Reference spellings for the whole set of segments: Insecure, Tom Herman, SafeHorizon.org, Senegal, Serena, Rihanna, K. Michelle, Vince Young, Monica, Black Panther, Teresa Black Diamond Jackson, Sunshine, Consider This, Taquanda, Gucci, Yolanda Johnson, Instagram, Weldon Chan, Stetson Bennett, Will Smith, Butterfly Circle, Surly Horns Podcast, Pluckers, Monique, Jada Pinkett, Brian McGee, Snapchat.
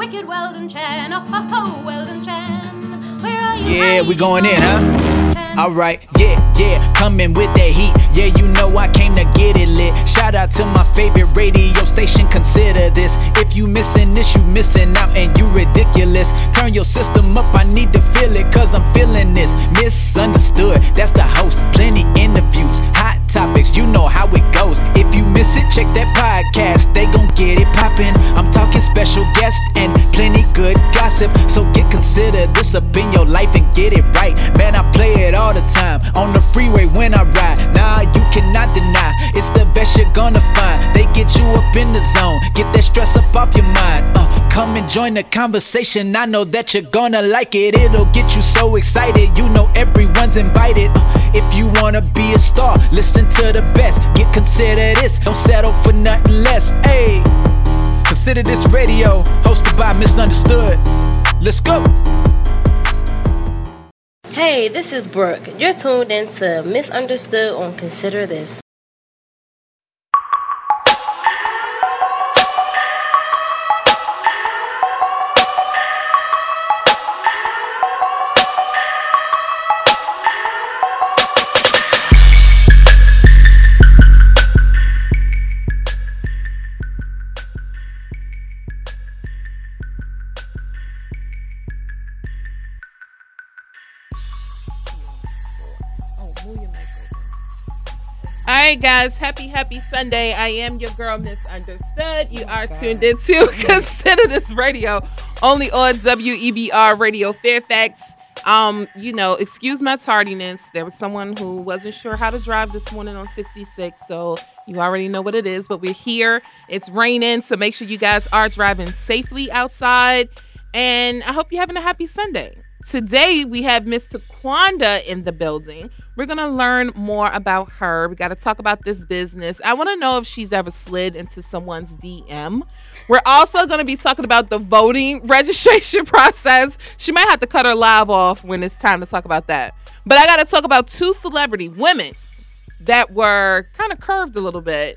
wicked Weldon Chan. Oh, ho, ho, Weldon Chan. Where are you? Yeah, we going in, huh? Alright, yeah, coming with that heat. Yeah, you know I came to get it lit. Shout out to my favorite radio station, Consider This. If you missing this, you missing out and you ridiculous. Turn your system up, I need to feel it, cause I'm feeling this. Misunderstood, that's the host. Plenty interviews, hot topics, you know how it goes. If you miss it, check that podcast, they gon' get it poppin'. I'm talking special guests and plenty good gossip. So get Consider This up in your life and get it right. Man, I play it all the time, on the freeway when I ride. Nah, you cannot deny, it's the best you're gonna find. They get you up in the zone, get that stress up off your mind. Come and join the conversation, I know that you're gonna like it. It'll get you so excited, you know everyone's invited. If you wanna be a star, listen to the best. Get Consider This, don't settle for nothing less. Hey, Consider This radio, hosted by Misunderstood. Let's go. Hey, this is Brooke. You're tuned in to Misunderstood on Consider This. Hey guys, happy Sunday. I am your girl Misunderstood. You are tuned in to Consider This radio, only on WEBR Radio Fairfax. Excuse my tardiness. There was someone who wasn't sure how to drive this morning on 66, so you already know what it is, but we're here. It's raining, so make sure you guys are driving safely outside, and I hope you're having a happy Sunday. Today, we have Miss Taquanda in the building. We're going to learn more about her. We got to talk about this business. I want to know if she's ever slid into someone's DM. We're also going to be talking about the voting registration process. She might have to cut her live off when it's time to talk about that. But I got to talk about two celebrity women that were kind of curved a little bit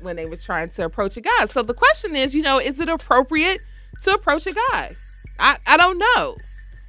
when they were trying to approach a guy. So the question is, is it appropriate to approach a guy? I don't know.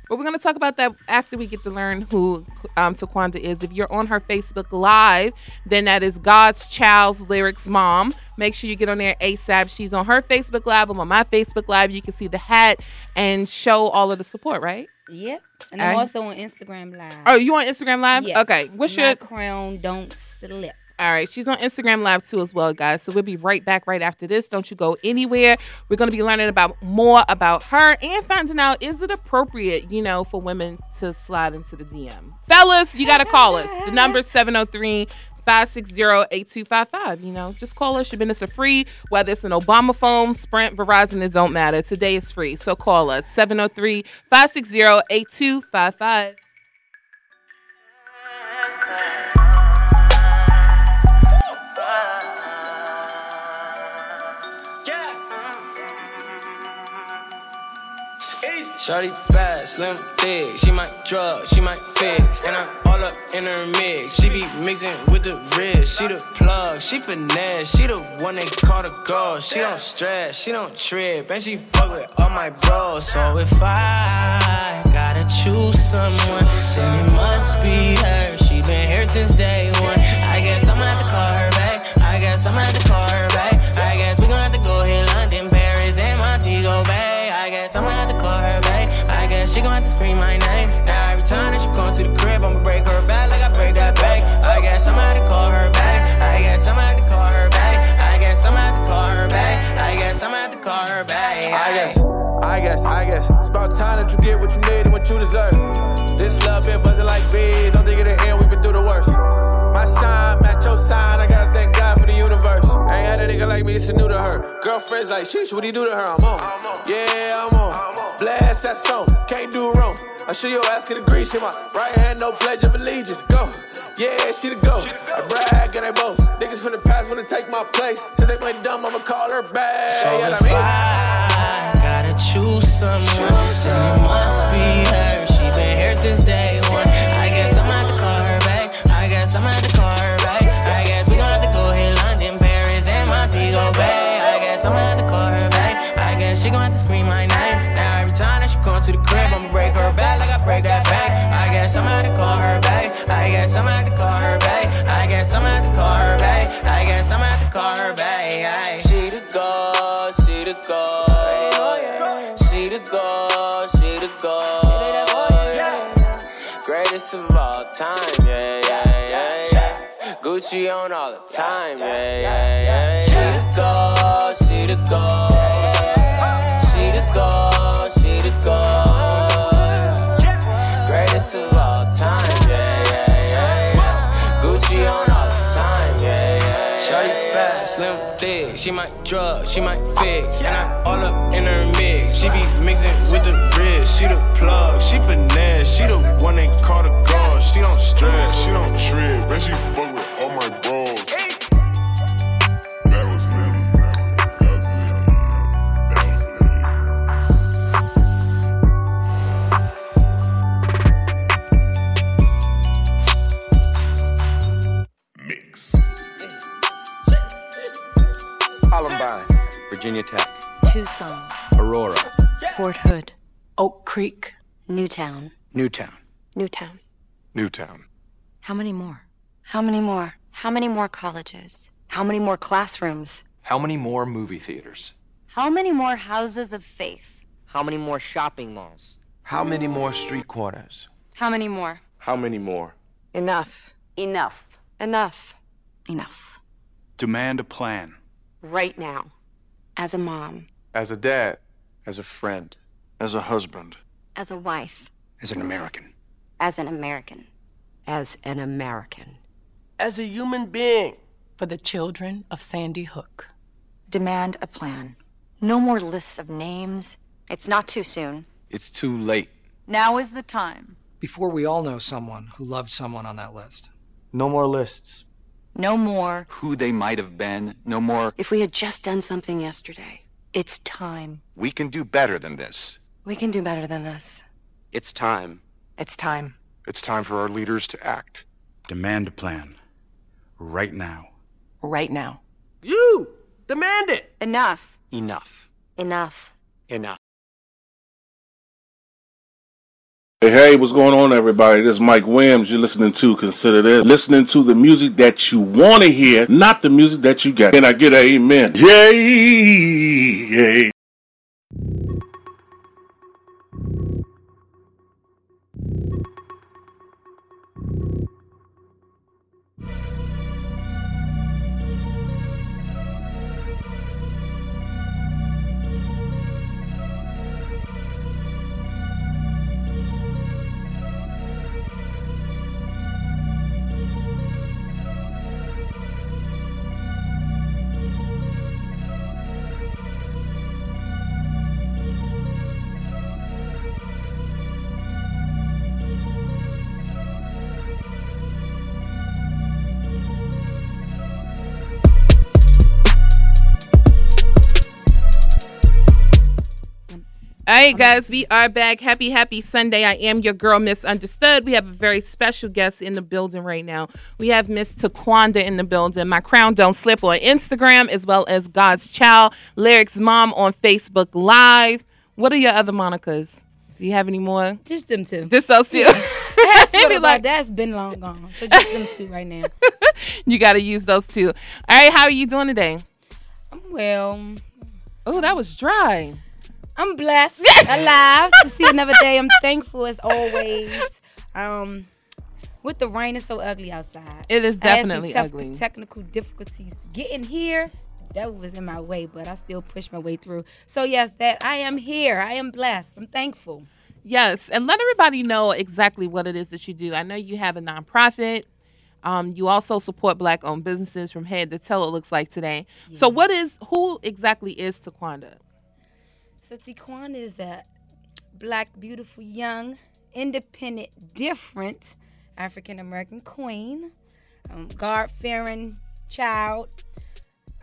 But we're going to talk about that after we get to learn who Taquanda is. If you're on her Facebook Live, then that is God's Child's Lyrics Mom. Make sure you get on there ASAP. She's on her Facebook Live. I'm on my Facebook Live. You can see the hat and show all of the support, right? Yep. And I'm also on Instagram Live. Oh, you on Instagram Live? Yes. Okay. What's your crown don't slip. All right. She's on Instagram Live too as well, guys. So we'll be right back right after this. Don't you go anywhere. We're going to be learning more about her and finding out, is it appropriate, for women to slide into the DM? Fellas, you got to call us. The number is 703-560-8255. Just call us. Your minutes are free. Whether it's an Obama phone, Sprint, Verizon, it don't matter. Today is free. So call us. 703-560-8255. Shorty bad, slim, thick, she might drug, she might fix. And I'm all up in her mix, she be mixing with the wrist. She the plug, she finesse, she the one they call the girl. She don't stress, she don't trip, and she fuck with all my bros. So if I gotta choose someone, then it must be her. She been here since day one. I guess I'ma have to call her back, I guess I'ma have to call her back. I guess we gon' have to go hit London, Paris, and Montego Bay. I guess I'ma have to call her back. I guess she gon' have to scream my name. Now every time that she come to the crib, I'ma break her back like I break that back. I guess I'ma have to call her back. I guess I'ma have to call her back. I guess I'ma have to call her back. I guess I'ma have to call her back. I guess. It's about time that you get what you need and what you deserve. This love been buzzing like bees. I'm thinking the end, we've been through the worst. My sign, match your sign. I gotta thank God for the universe. I ain't had a nigga like me, this is new to her. Girlfriend's like, sheesh, what he do to her? I'm on. Yeah, I'm on. Blast that song, can't do wrong. I'm sure your ass could agree. She my right hand, no pledge of allegiance. Go. Yeah, she the go. I brag and I boast. Niggas from the past wanna take my place. Since they play dumb, I'ma call her back. So you know what I mean? I gotta choose someone, then it must be her. She been here since day one. I guess I'ma have to call her back. I guess I'ma have to call her back. I guess we gon' have to go hit London, Paris, and Montego Bay. I guess I'ma have to call her back. I guess She gon' have to scream my name. Now every time that she come to the crib, I'ma break her back like I break that bank. I guess I'ma have to call her babe. I guess I'ma have to call her babe. I guess I'ma have to call her babe. I guess I'ma have to call her babe. She the god, she the god. She the god, she the god. Greatest of all time, yeah, yeah, yeah, yeah. Gucci on all the time, yeah, yeah, yeah. She the god, she the god. She the god, she the god. Greatest of all time, yeah, yeah, yeah, yeah. Gucci on all the time, yeah, yeah, yeah. Shorty fast, slim, thick. She might drug, she might fix. And I all up in her mix. She be mixing with the wrist. She the plug, she finesse. She the one they call the god. She don't stress, she don't trip. And she fuck with all my bros. Virginia Tech, Tucson, Aurora, Fort Hood, Oak Creek, Newtown. How many more? How many more colleges? How many more classrooms? How many more movie theaters? How many more houses of faith? How many more shopping malls? How many more street corners? How many more? Enough. Demand a plan. Right now. As a mom. As a dad. As a friend. As a husband. As a wife. As an American. As a human being. For the children of Sandy Hook. Demand a plan. No more lists of names. It's not too soon. It's too late. Now is the time. Before we all know someone who loved someone on that list. No more lists. No more who they might have been. No more if we had just done something yesterday. It's time. We can do better than this. It's time. It's time for our leaders to act. Demand a plan. Right now. You! Demand it! Enough. Hey, what's going on, everybody? This is Mike Williams. You're listening to Consider This. Listening to the music that you want to hear, not the music that you got. Can I get an amen? Yay! All right, guys, we are back. Happy Sunday. I am your girl, Misunderstood. We have a very special guest in the building right now. We have Miss Taquanda in the building. My Crown Don't Slip on Instagram, as well as God's Child Lyrics Mom on Facebook Live. What are your other monikers? Do you have any more? Just them two. Just those two. That's been long gone. So just them two right now. You got to use those two. All right, how are you doing today? I'm well. Oh, that was dry. I'm blessed, alive to see another day. I'm thankful as always. With the rain, it's so ugly outside. It is definitely ugly. I had some technical difficulties getting here. That was in my way, but I still pushed my way through. So yes, that I am here. I am blessed. I'm thankful. Yes, and let everybody know exactly what it is that you do. I know you have a nonprofit. You also support Black-owned businesses from head to toe. It looks like today. Yeah. So, who exactly is Taquanda? So Taquanda is a black, beautiful, young, independent, different African-American queen, God-fearing child.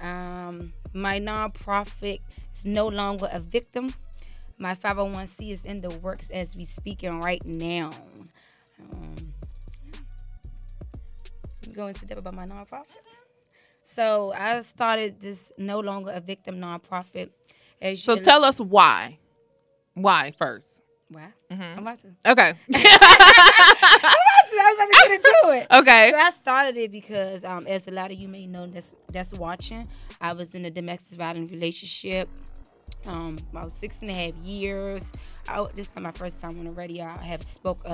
My nonprofit is no longer a victim. My 501c is in the works as we speaking right now. I'm going to step about my nonprofit. So I started this no longer a victim nonprofit. So tell us why. Why first? Why? Mm-hmm. I'm about to. Okay. I was about to get into it. Okay. So I started it because, as a lot of you may know that's watching, I was in a domestic violence relationship about 6.5 years. This is my first time on the radio. I have spoke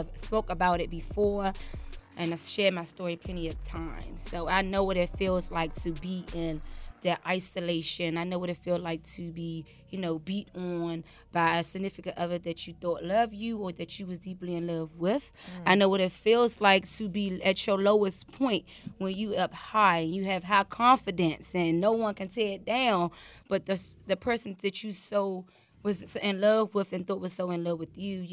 about it before, and I shared my story plenty of times. So I know what it feels like to be in that isolation. I know what it feels like to be, beat on by a significant other that you thought loved you or that you was deeply in love with. Mm. I know what it feels like to be at your lowest point when you up high and you have high confidence and no one can tear it down. But the person that you so was in love with and thought was so in love with you,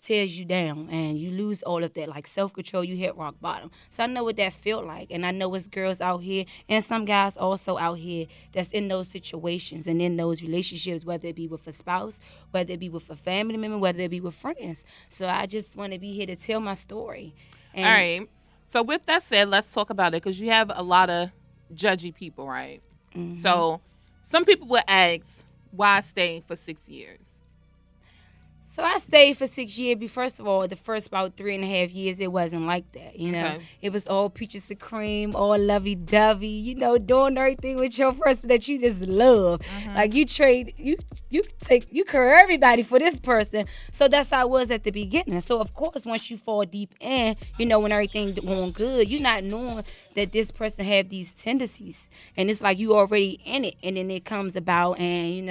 tears you down and you lose all of that, like self-control, you hit rock bottom. So I know what that felt like, and I know it's girls out here and some guys also out here that's in those situations and in those relationships, whether it be with a spouse, whether it be with a family member, whether it be with friends. So I just want to be here to tell my story. And all right. So with that said, let's talk about it, because you have a lot of judgy people, right? Mm-hmm. So some people will ask, why staying for 6 years? So I stayed for 6 years. First of all, the first about 3.5 years, it wasn't like that, Okay. It was all peaches and cream, all lovey-dovey, doing everything with your person that you just love. Mm-hmm. Like you curve everybody for this person. So that's how I was at the beginning. So, of course, once you fall deep in, when everything going good, you're not knowing that this person have these tendencies. And it's like you already in it. And then it comes about and,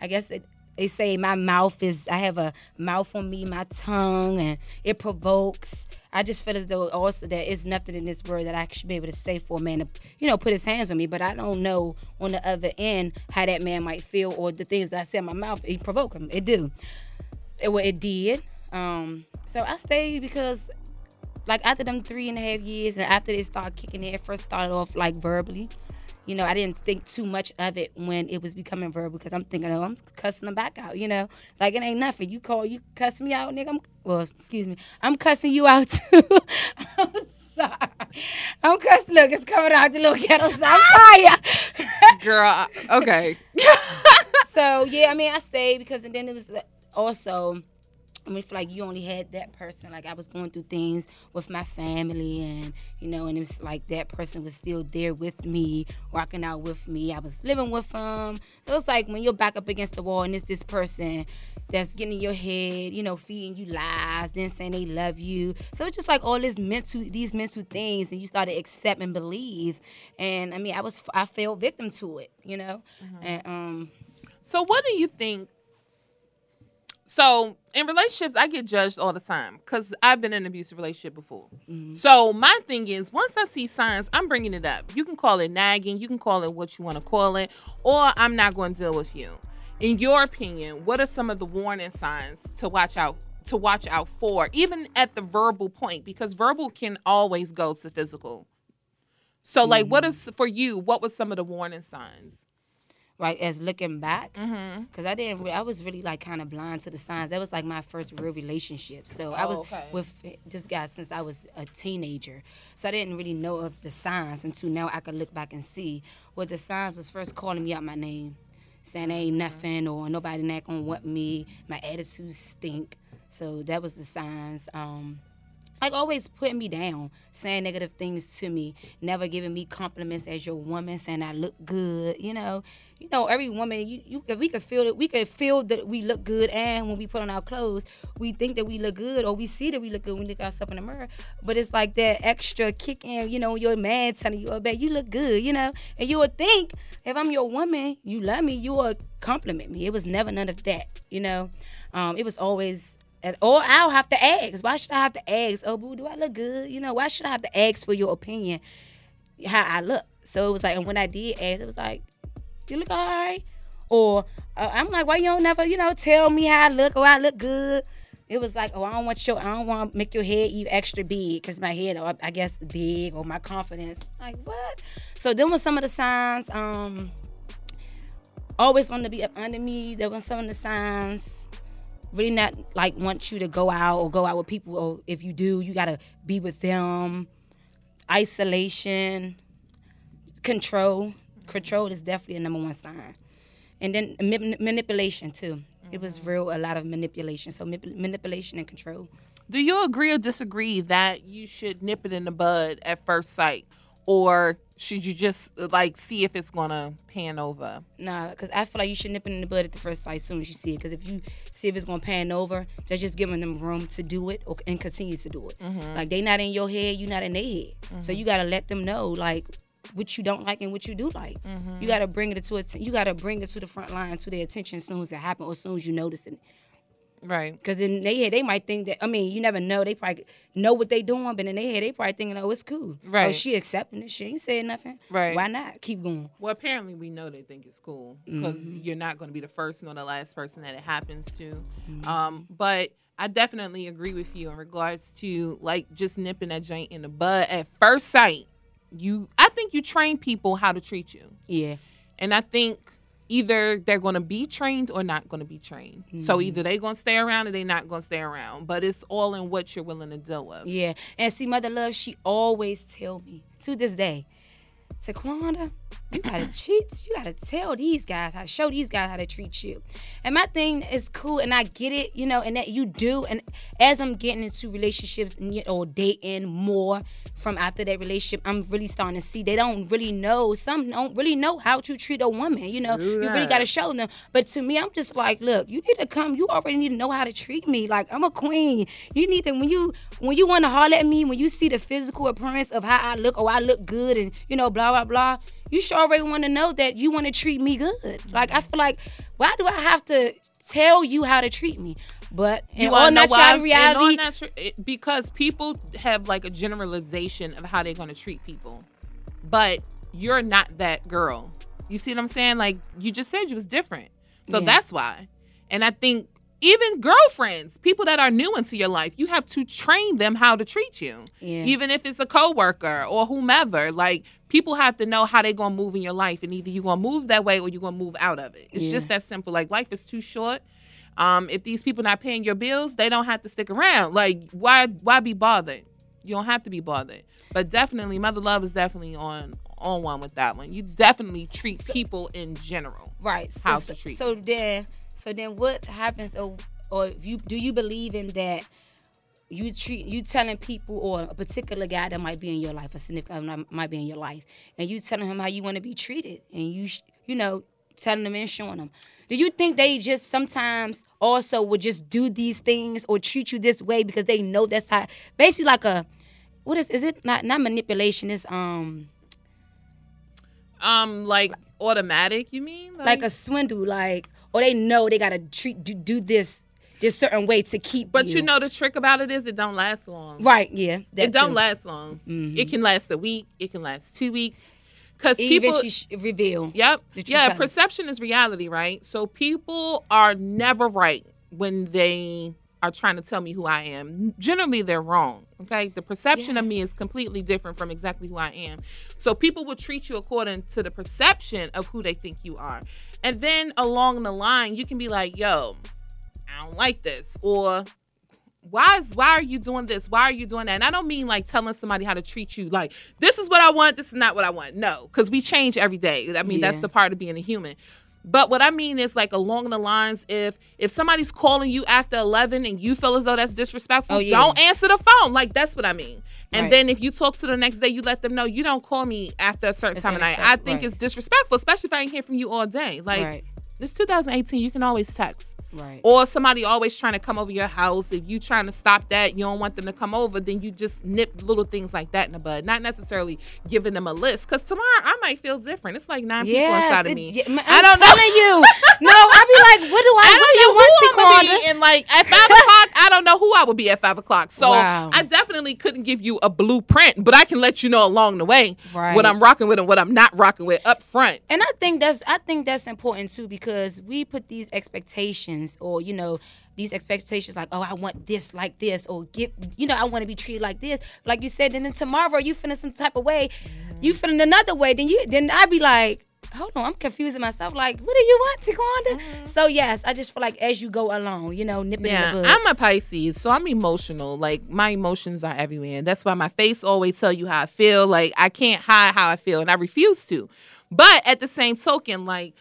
I guess they say I have a mouth on me, my tongue, and it provokes. I just feel as though also that it's nothing in this world that I should be able to say for a man to, put his hands on me. But I don't know on the other end how that man might feel, or the things that I say in my mouth, it provokes him. It do. It did. So I stayed because, like, after them 3.5 years and after they started kicking in, it first started off, like, verbally. I didn't think too much of it when it was becoming verbal, because I'm thinking, I'm cussing them back out, Like, it ain't nothing. You cuss me out, nigga. I'm cussing you out, too. I'm sorry. I'm cussing. Look, it's coming out the little ghetto, so I'm sorry. Girl, okay. So, yeah, I stayed because, and then it was also... I feel like you only had that person. Like, I was going through things with my family and, and it was like that person was still there with me, rocking out with me. I was living with them. So it's like when you're back up against the wall and it's this person that's getting in your head, feeding you lies, then saying they love you. So it's just like all these mental things, and you start to accept and believe. And, I fell victim to it, Mm-hmm. And, so what do you think? So, in relationships, I get judged all the time because I've been in an abusive relationship before. Mm-hmm. So, my thing is, once I see signs, I'm bringing it up. You can call it nagging. You can call it what you want to call it, or I'm not going to deal with you. In your opinion, what are some of the warning signs to watch out for, even at the verbal point? Because verbal can always go to physical. So, mm-hmm. like, what were some of the warning signs? Right, as looking back, because mm-hmm. I was really like kind of blind to the signs. That was like my first real relationship. So I was with this guy since I was a teenager. So I didn't really know of the signs until now I could look back and see. Well, the signs was first calling me out my name, saying I ain't nothing or nobody not gonna want me. My attitude stink. So that was the signs. Like always putting me down, saying negative things to me, never giving me compliments as your woman, saying I look good. Every woman, we could feel it. We could feel that we look good, and when we put on our clothes, we think that we look good, or we see that we look good when we look ourselves in the mirror. But it's like that extra kick in, your man telling you, oh, babe, you look good, And you would think, if I'm your woman, you love me, you will compliment me. It was never none of that, It was always... Or I'll have to ask. Why should I have to ask? Oh, boo, do I look good? Why should I have to ask for your opinion how I look? So it was like, and when I did ask, it was like, you look all right? Or I'm like, why you don't never, tell me how I look or I look good? It was like, oh, I don't want to make your head even extra big because my head, I guess, big or my confidence. Like, what? So then was some of the signs. Always wanted to be up under me. There was some of the signs. Really not like want you to go out with people, or if you do, you gotta be with them. Isolation, control is definitely a number one sign. And then manipulation, too. It was real, a lot of manipulation. So manipulation and control. Do you agree or disagree that you should nip it in the bud at first sight? Or should you just, like, see if it's going to pan over? Nah, because I feel like you should nip it in the bud at the first sight as soon as you see it. Because if you see if it's going to pan over, they're just giving them room to do it or, and continue to do it. Mm-hmm. Like, they not in your head, you not in their head. Mm-hmm. So you got to let them know, like, what you don't like and what you do like. Mm-hmm. You got to bring it to the front line, to their attention as soon as it happens or as soon as you notice it. Right. Because in their head, they might think that, I mean, you never know. They probably know what they doing, but in their head, they probably thinking, oh, it's cool. Right. Oh, she accepting it. She ain't saying nothing. Right. Why not? Keep going. Well, apparently we know they think it's cool because you're not going to be the first nor the last person that it happens to. Mm-hmm. But I definitely agree with you in regards to, like, just nipping that joint in the bud at first sight. I think you train people how to treat you. Yeah. And I think either they're going to be trained or not going to be trained. Mm-hmm. So either they're going to stay around or they're not going to stay around. But it's all in what you're willing to deal with. Yeah. And see, Mother Love, she always tell me, to this day, Taquanda, you got to cheat. You got to tell these guys how to show these guys how to treat you. And my thing is cool, and I get it, you know, and that you do. And as I'm getting into relationships and, you know, dating more from after that relationship, I'm really starting to see they don't really know. Some don't really know how to treat a woman, you know. You really got to show them. But to me, I'm just like, look, you need to come. You already need to know how to treat me. Like, I'm a queen. You need to, when you want to holler at me, when you see the physical appearance of how I look, or I look good and, you know, blah, blah, blah, you should already want to know that you want to treat me good. Like, I feel like, why do I have to tell you how to treat me? But in all natural reality, because people have, like, a generalization of how they're going to treat people. But you're not that girl. You see what I'm saying? Like, you just said you was different. So that's why. And I think even girlfriends, people that are new into your life, you have to train them how to treat you. Yeah. Even if it's a coworker or whomever, like, people have to know how they're going to move in your life. And either you're going to move that way or you're going to move out of it. It's just that simple. Like, life is too short. If these people not paying your bills, they don't have to stick around. Like, why be bothered? You don't have to be bothered. But definitely, Mother Love is definitely on one with that one. You definitely treat people in general. Right. How to treat them. So then what happens, or if you, do you believe in that you telling people, or a particular guy that might be in your life, a significant that might be in your life, and you telling him how you want to be treated, and you telling them and showing them. Do you think they just sometimes also would just do these things or treat you this way because they know that's how, basically, like a, what is it? Not manipulation, it's like automatic, you mean? Like a swindle, like, or they know they gotta do this certain way to keep. But you know the trick about it is it don't last long. Right? Yeah. It don't last long. Mm-hmm. It can last a week. It can last 2 weeks. Because people reveal. Yep. Yeah. Perception is reality, right? So people are never right when they are trying to tell me who I am. Generally, they're wrong. Okay. The perception of me is completely different from exactly who I am. So people will treat you according to the perception of who they think you are. And then along the line, you can be like, yo, I don't like this. Or why are you doing this? Why are you doing that? And I don't mean like telling somebody how to treat you. Like, this is what I want. This is not what I want. No, because we change every day. I mean, that's the part of being a human. But what I mean is, like, along the lines, if somebody's calling you after 11 and you feel as though that's disrespectful, don't answer the phone. Like, that's what I mean. And then if you talk to the next day, you let them know, you don't call me after a certain time of night. I think it's disrespectful, especially if I ain't hear from you all day. Like, it's 2018. You can always text. Right. Or somebody always trying to come over your house. If you trying to stop that, you don't want them to come over, then you just nip little things like that in the bud. Not necessarily giving them a list. Because tomorrow I might feel different. It's like 9 people inside of me. I don't know. You. No, I be like, what do you want to be? And like at 5 o'clock, I don't know who I will be at 5 o'clock. So I definitely couldn't give you a blueprint, but I can let you know along the way what I'm rocking with and what I'm not rocking with up front. And I think that's important too, because we put these expectations, or, you know, these expectations like, oh, I want this like this, or give, you know, I want to be treated like this. Like you said, and then tomorrow you feeling some type of way, you feeling another way, then I'd be like, hold on, I'm confusing myself. Like, what do you want, Taquanda? Mm-hmm. So, yes, I just feel like as you go along, you know, nipping in the bud. I'm a Pisces, so I'm emotional. Like, my emotions are everywhere. And that's why my face always tell you how I feel. Like, I can't hide how I feel, and I refuse to. But at the same token, like,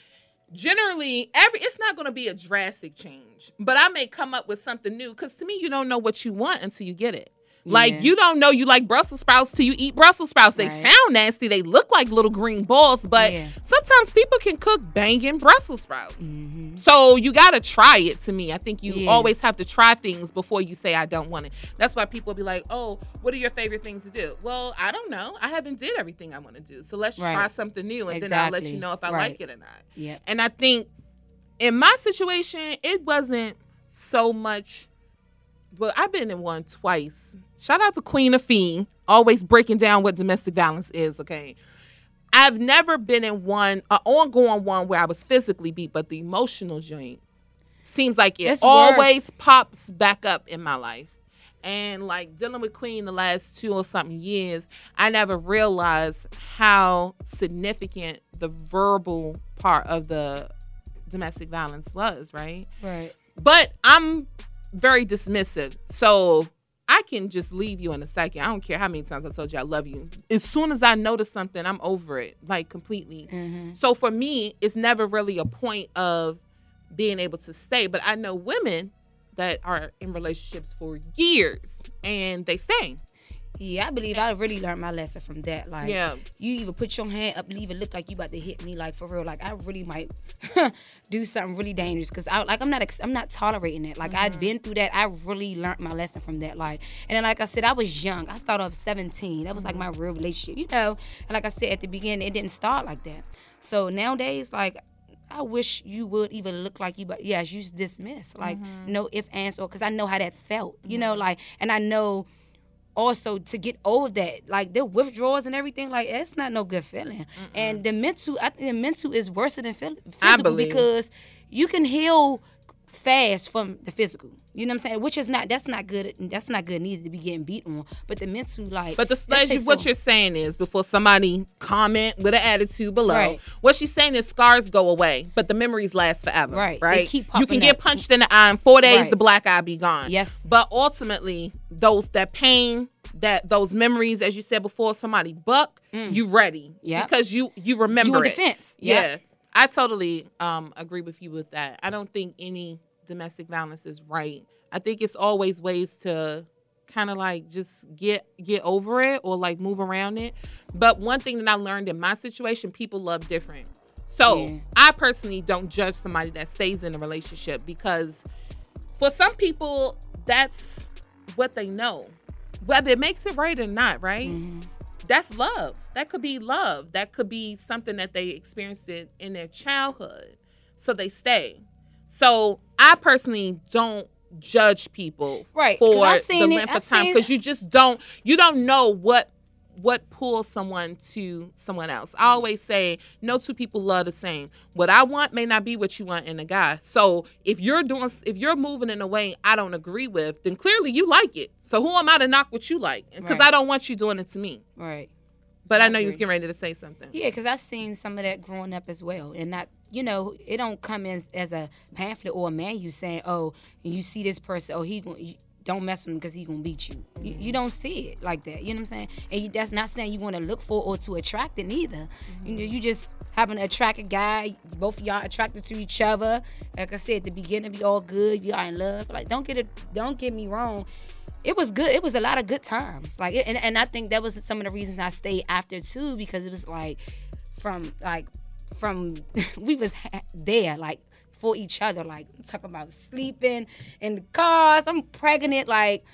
generally, it's not going to be a drastic change, but I may come up with something new, because to me, you don't know what you want until you get it. Like, you don't know you like Brussels sprouts till you eat Brussels sprouts. They sound nasty. They look like little green balls. But sometimes people can cook banging Brussels sprouts. Mm-hmm. So you got to try it, to me. I think you always have to try things before you say, I don't want it. That's why people be like, oh, what are your favorite things to do? Well, I don't know. I haven't did everything I want to do. So let's try something new. And then I'll let you know if I like it or not. Yep. And I think in my situation, it wasn't so much. Well, I've been in one twice. Shout out to Queen Afi, always breaking down what domestic violence is, okay? I've never been in one, an ongoing one where I was physically beat, but the emotional joint seems like it always pops back up in my life. And like dealing with Queen the last 2 or something years, I never realized how significant the verbal part of the domestic violence was, right? Right. But I'm very dismissive. So I can just leave you in a second. I don't care how many times I told you I love you. As soon as I notice something, I'm over it, like completely. Mm-hmm. So for me, it's never really a point of being able to stay. But I know women that are in relationships for years and they stay. Yeah, I believe I really learned my lesson from that. Like, you either put your hand up, leave it look like you about to hit me, like for real. Like, I really might do something really dangerous, because I like I'm not tolerating that. Like, mm-hmm. I've been through that. I really learned my lesson from that. Like, and then, like I said, I was young. I started off 17. That was like my real relationship, you know. And like I said at the beginning, it didn't start like that. So nowadays, like, I wish you would even look like you, but yes, you just dismiss. Like, no ifs, ands, or, because I know how that felt, you know. Like, and I know. Also, to get over that, like their withdrawals and everything, like that's not no good feeling. Mm-mm. And the mental, I think the mental is worse than physical, because you can heal fast from the physical. You know what I'm saying? Which is not, that's not good. That's not good neither, to be getting beat on. But the mental, like. But what you're saying is, before somebody comment with an attitude below, what she's saying is scars go away, but the memories last forever. Right. Right. They keep popping up. You can get punched in the eye in 4 days, the black eye be gone. Yes. But ultimately, that pain, that those memories, as you said before, somebody buck, you ready. Yeah. Because you remember it. You in defense. Yeah. I totally agree with you with that. I don't think any domestic violence is right. I think it's always ways to kind of like just get over it or like move around it. But one thing that I learned in my situation, people love different. So I personally don't judge somebody that stays in a relationship, because for some people, that's what they know. Whether it makes it right or not, right? Mm-hmm. That's love. That could be love. That could be something that they experienced in their childhood. So they stay. So I personally don't judge people for the length of time, because you don't know what pulls someone to someone else. I always say no two people love the same. What I want may not be what you want in a guy. So if you're moving in a way I don't agree with, then clearly you like it. So who am I to knock what you like? Because I don't want you doing it to me. Right. But I know you was getting ready to say something. Yeah, because I've seen some of that growing up as well. And not, you know, it don't come in as a pamphlet or a manual saying, oh, you see this person, oh, he going, don't mess with him because he going to beat you. Mm-hmm. You don't see it like that. You know what I'm saying? And that's not saying you want to look for or to attract it either. Mm-hmm. You know, you just happen to attract a guy. Both of y'all attracted to each other. Like I said, at the beginning, be all good. Y'all in love. Like, don't get me wrong. It was good. It was a lot of good times. Like, and I think that was some of the reasons I stayed after too, because it was like, from we was there like for each other. Like, I'm talking about sleeping in the cars. I'm pregnant. Like,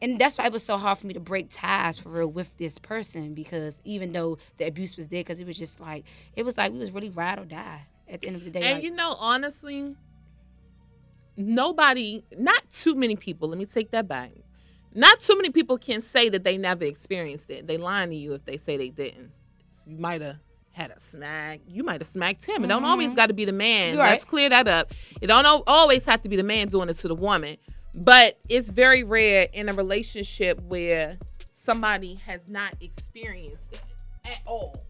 and that's why it was so hard for me to break ties for real with this person, because even though the abuse was there, because it was just like, it was like we was really ride or die at the end of the day. And like, you know, honestly, nobody, not too many people. Let me take that back. Not too many people can say that they never experienced it. They lying to you if they say they didn't. So you might have had a smack. You might have smacked him. Mm-hmm. It don't always got to be the man. Right. Let's clear that up. It don't always have to be the man doing it to the woman. But it's very rare in a relationship where somebody has not experienced it at all.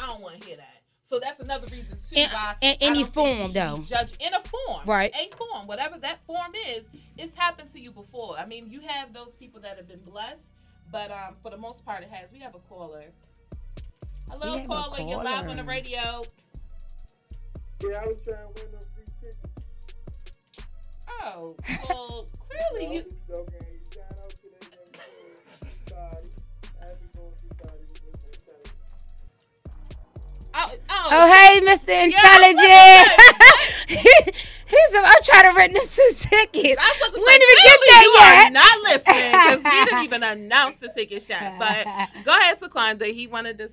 I don't want to hear that. So that's another reason, too, why in any form, though. Judge in a form. Right. A form, whatever that form is, it's happened to you before. I mean, you have those people that have been blessed, but for the most part, it has. We have a caller. Hello, caller. You're live on the radio. Yeah, I was trying to win those free tickets. Oh, well, clearly you... Okay, shout out to them. Sorry. I have been going through Friday with this. Oh, hey, Mr. Intelligent. Yeah, he's I tried to rent them 2 tickets. When did we get there yet? Not listening because he didn't even announce the ticket shot. But go ahead, Taquanda. He wanted to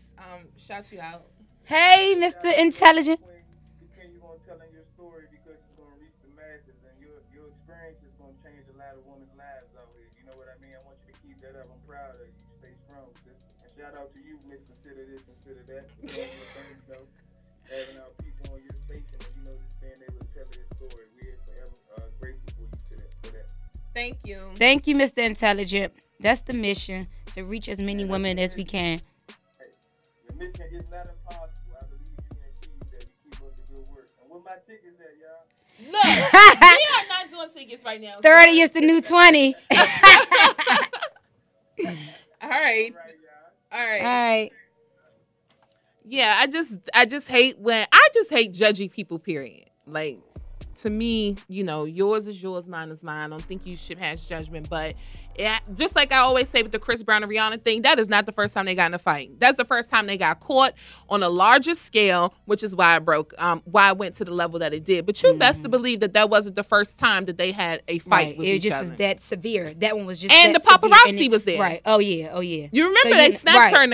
shout you out. Hey, Mr. Intelligent. When you on telling your story because it's going to reach the masses and your experience is going to change a lot of women's lives out here. You know what I mean? I want you to keep that up. I'm proud of you. Stay strong. And shout out to you, Miss Consider This, Consider That. Having our people on your station, and you know, just being able to tell their story. We are forever grateful for you today for that. Thank you. Thank you, Mr. Intelligent. That's the mission, to reach as many women as we can. Hey, the mission is not impossible. I believe you can achieve that. You keep up the good work. And where my tickets at, y'all? Look, we are not doing tickets right now. 30 is the new 20. All right. All right. Yeah, I just hate when judgy people, period. Like, to me, you know, yours is yours, mine is mine. I don't think you should pass judgment. But yeah, just like I always say with the Chris Brown and Rihanna thing, that is not the first time they got in a fight. That's the first time they got caught on a larger scale, which is why why it went to the level that it did. But you best to believe that wasn't the first time that they had a fight with each other. It just was that severe. That one was just and that the paparazzi and was there. Right. Oh yeah. You remember they snapped her in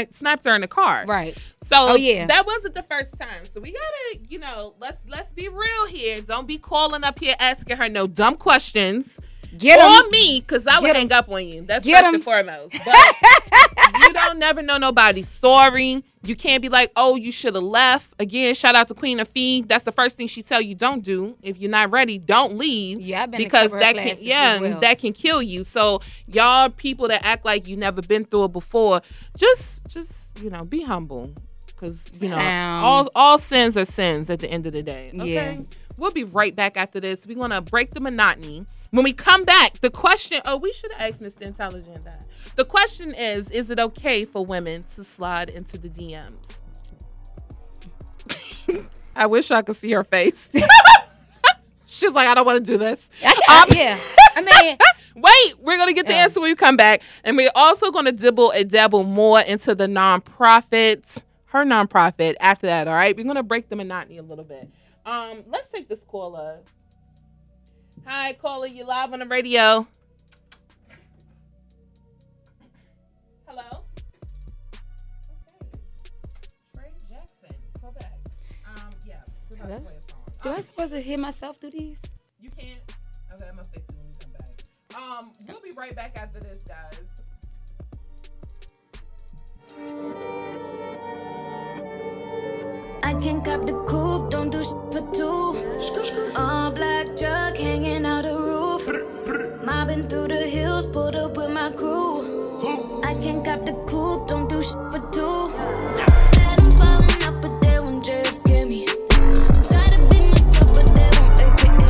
the car. Right. So that wasn't the first time. So we gotta, you know, let's be real here. Don't be calling up here asking her no dumb questions. Or me, because I would hang up on you. That's first and foremost. But you don't never know nobody's story. You can't be like, oh, you should have left. Again, shout out to Queen Afi. That's the first thing she tell you don't do. If you're not ready, don't leave. Yeah, I've been because that can kill you. So y'all people that act like you never been through it before, just you know, be humble. Because you know, all sins are sins at the end of the day. Okay. Yeah. We'll be right back after this. We're gonna break the monotony. When we come back, the question, we should have asked Mr. Intelligent that. The question is it okay for women to slide into the DMs? I wish I could see her face. She's like, I don't want to do this. Wait, we're going to get the answer when we come back. And we're also going to dibble and dabble more into the nonprofit, her nonprofit after that, all right? We're going to break the monotony a little bit. Let's take this caller. Hi, caller. You live on the radio. Hello. Okay. Trey Jackson, call back. We're about to play a song. Do I supposed to hear myself do these? You can't. Okay, I'm gonna fix it when we come back. We'll be right back after this, guys. I can cop the coupe, don't do shit for two. All black truck hanging out the roof. Mobbing through the hills, pulled up with my crew. I can cop the coupe, don't do shit for two. Said I'm falling up, but they won't JFK me. Try to be myself, but they won't AKA me.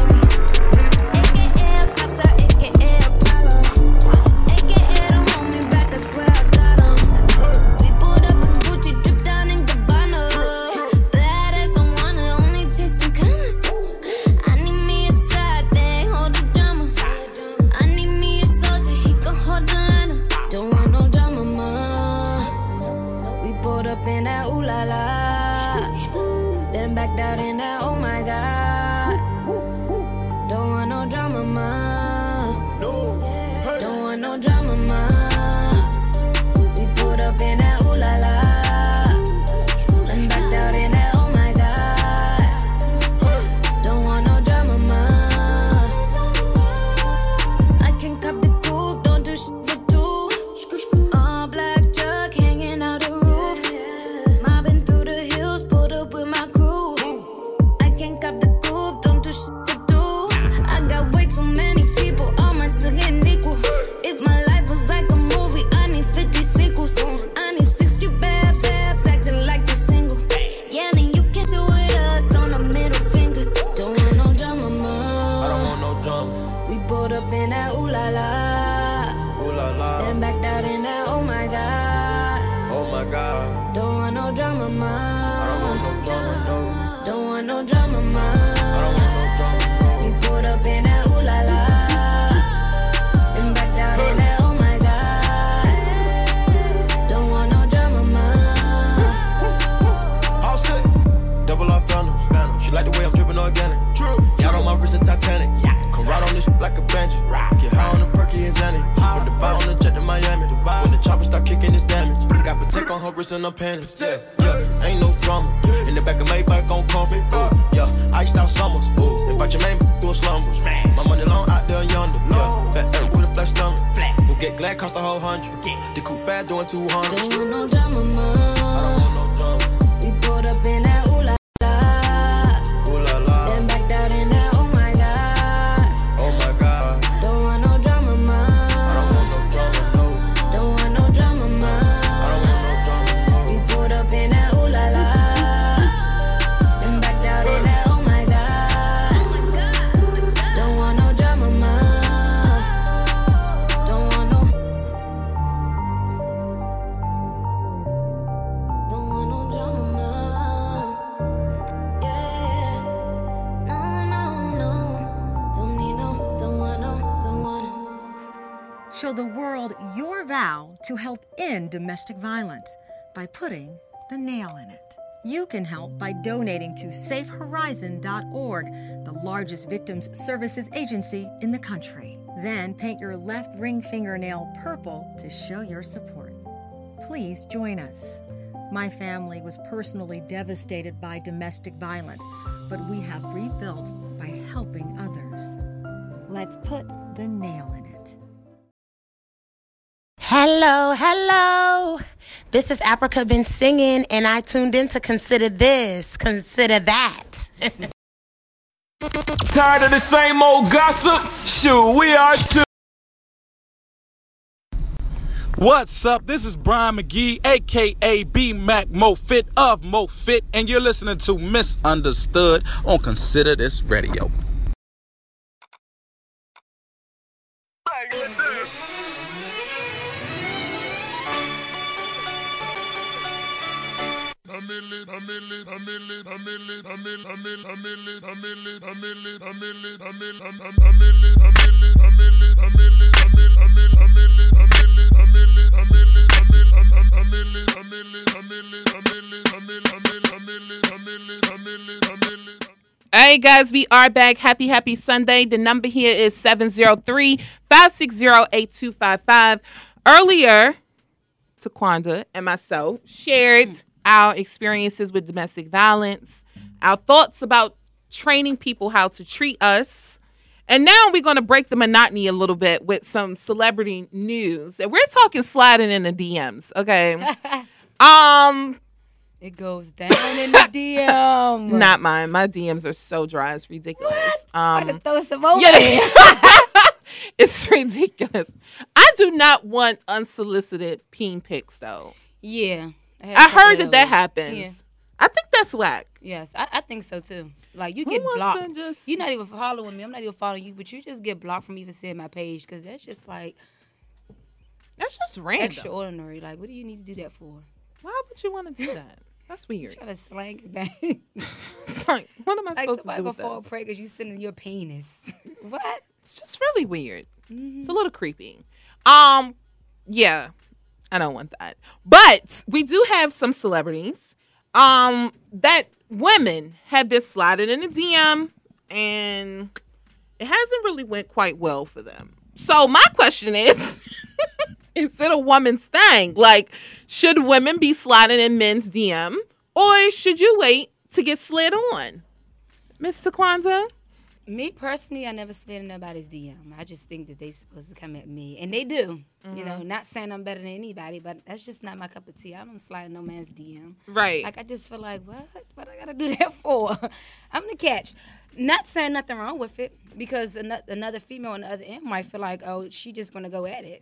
AKA a pop star, AKA a problem. AKA don't hold me back, I swear I got 'em. We pulled up a Gucci drip down in Gabbana. Then backed out in that, oh my God. Don't want no drama, ma. Don't want no drama, ma. We pulled up in that, ooh la la. Then backed out in that, oh my God. Don't want no drama, ma. I can cop the coupe, don't do shit for two. All black truck hanging out the roof. Mobbing through the hills, pulled up with my crew. I can't cop the coupe, don't do shit to do. I got way too many people, all my second equal. If my life was like a movie, I need 50 sequels. I need 60 bad bads, acting like they're single. Yeah, then you can do it us, on the middle fingers. Don't want no drama, ma. I don't want no drama. We pulled up in that ooh la la, then backed out in that, oh my God. Oh my God. Don't want no drama, ma. I don't want no drama, no. Don't want no drama, ma. this like a banjo. Get high on the perky and Zanny. Put the ball on the jet to Miami. When the chopper start kicking, it's damage. Got Patek on her wrist and her panties. Yeah, ain't no drama. In the back of my bike on comfy. Yeah, iced out summers. Invite your man to a slumber. My money long out there yonder. Yeah, fat up with a flat stomach. We'll get glad cost a whole 100. The coupe fat doing 200. Don't want no drama, man. I don't want no drama. We pulled up in that ooh-la. Show the world your vow to help end domestic violence by putting the nail in it. You can help by donating to SafeHorizon.org, the largest victims services agency in the country. Then paint your left ring fingernail purple to show your support. Please join us. My family was personally devastated by domestic violence, but we have rebuilt by helping others. Let's put the nail in it. Hello, hello. This is Africa Been Singing, and I tuned in to Consider This, Consider That. Tired of the same old gossip? Shoot, we are too. What's up? This is Brian McGee, a.k.a. B-Mac MoFit of MoFit, and you're listening to Misunderstood on Consider This Radio. Hey guys, we are back. Happy Sunday. The number here is 703-560-8255. Earlier, Taquanda and myself shared our experiences with domestic violence, our thoughts about training people how to treat us. And now we're going to break the monotony a little bit with some celebrity news. And we're talking sliding in the DMs, okay? It goes down in the DM. Not mine. My DMs are so dry. It's ridiculous. What? I'm going to throw some over. It's ridiculous. I do not want unsolicited peen pics, though. Yeah. I heard that happens. Yeah. I think that's whack. Yes, I think so too. Like, you get blocked. You're not even following me. I'm not even following you, but you just get blocked from even seeing my page because that's just like. That's just random. Extraordinary. Like, what do you need to do that for? Why would you want to do that? That's weird. Try to slang it back. It's like, what am I supposed to do? Like, somebody fall prey because you sending your penis. What? It's just really weird. Mm-hmm. It's a little creepy. Yeah. I don't want that. But we do have some celebrities that women have been sliding in the DM, and it hasn't really went quite well for them. So my question is, is it a woman's thing? Like, should women be sliding in men's DM, or should you wait to get slid on? Ms. Taquanda? Me personally, I never slid in nobody's DM. I just think that they supposed to come at me, and they do. Mm-hmm. You know, not saying I'm better than anybody, but that's just not my cup of tea. I don't slide in no man's DM. Right. Like, I just feel like, what I gotta do that for? I'm the catch. Not saying nothing wrong with it, because another female on the other end might feel like, oh, she just gonna go at it.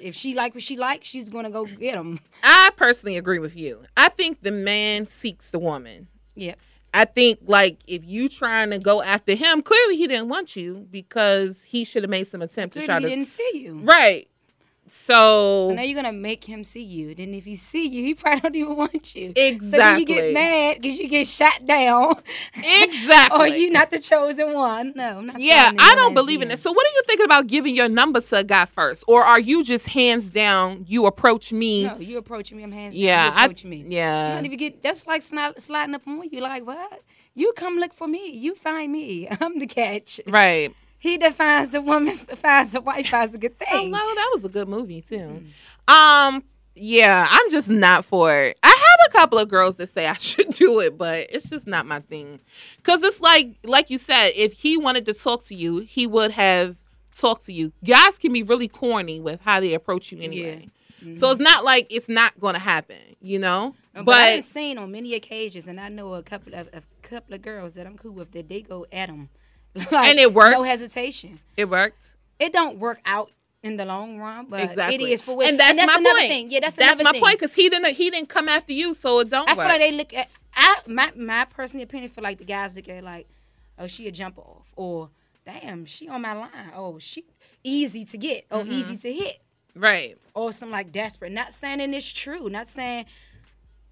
If she like what she likes, she's gonna go get him. I personally agree with you. I think the man seeks the woman. Yep. I think, like, if you trying to go after him, clearly he didn't want you because he should have made some attempt to try to. He didn't see you. Right. So now you're going to make him see you. Then if he see you, he probably don't even want you. Exactly. So then you get mad because you get shot down. Exactly. Or you're not the chosen one. No, I'm not. Yeah, I don't believe in it. So what are you thinking about giving your number to a guy first? Or are you just hands down, you approach me? No, you approach me, I'm hands down, you approach me. Yeah. You don't even get, that's like sliding up on you. Like, what? You come look for me. You find me. I'm the catch. Right. He defines a woman, finds a wife, finds a good thing. Oh, no, that was a good movie, too. Mm. Yeah, I'm just not for it. I have a couple of girls that say I should do it, but it's just not my thing. Because it's like you said, if he wanted to talk to you, he would have talked to you. Guys can be really corny with how they approach you anyway. Yeah. Mm-hmm. So it's not like it's not going to happen, you know? But I've seen on many occasions, and I know a couple of girls that I'm cool with that they go at them. Like, and it worked. No hesitation. It worked. It don't work out in the long run, but exactly. It is for women. And that's my another point. Thing. Yeah, that's my thing. Point because he didn't come after you, so it don't work. I feel like they look at my personal opinion. Feel like the guys look at it like, oh, she a jump off, or damn, she on my line. Oh, she easy to get, or mm-hmm. easy to hit, right? Or something like desperate. Not saying that it's true. Not saying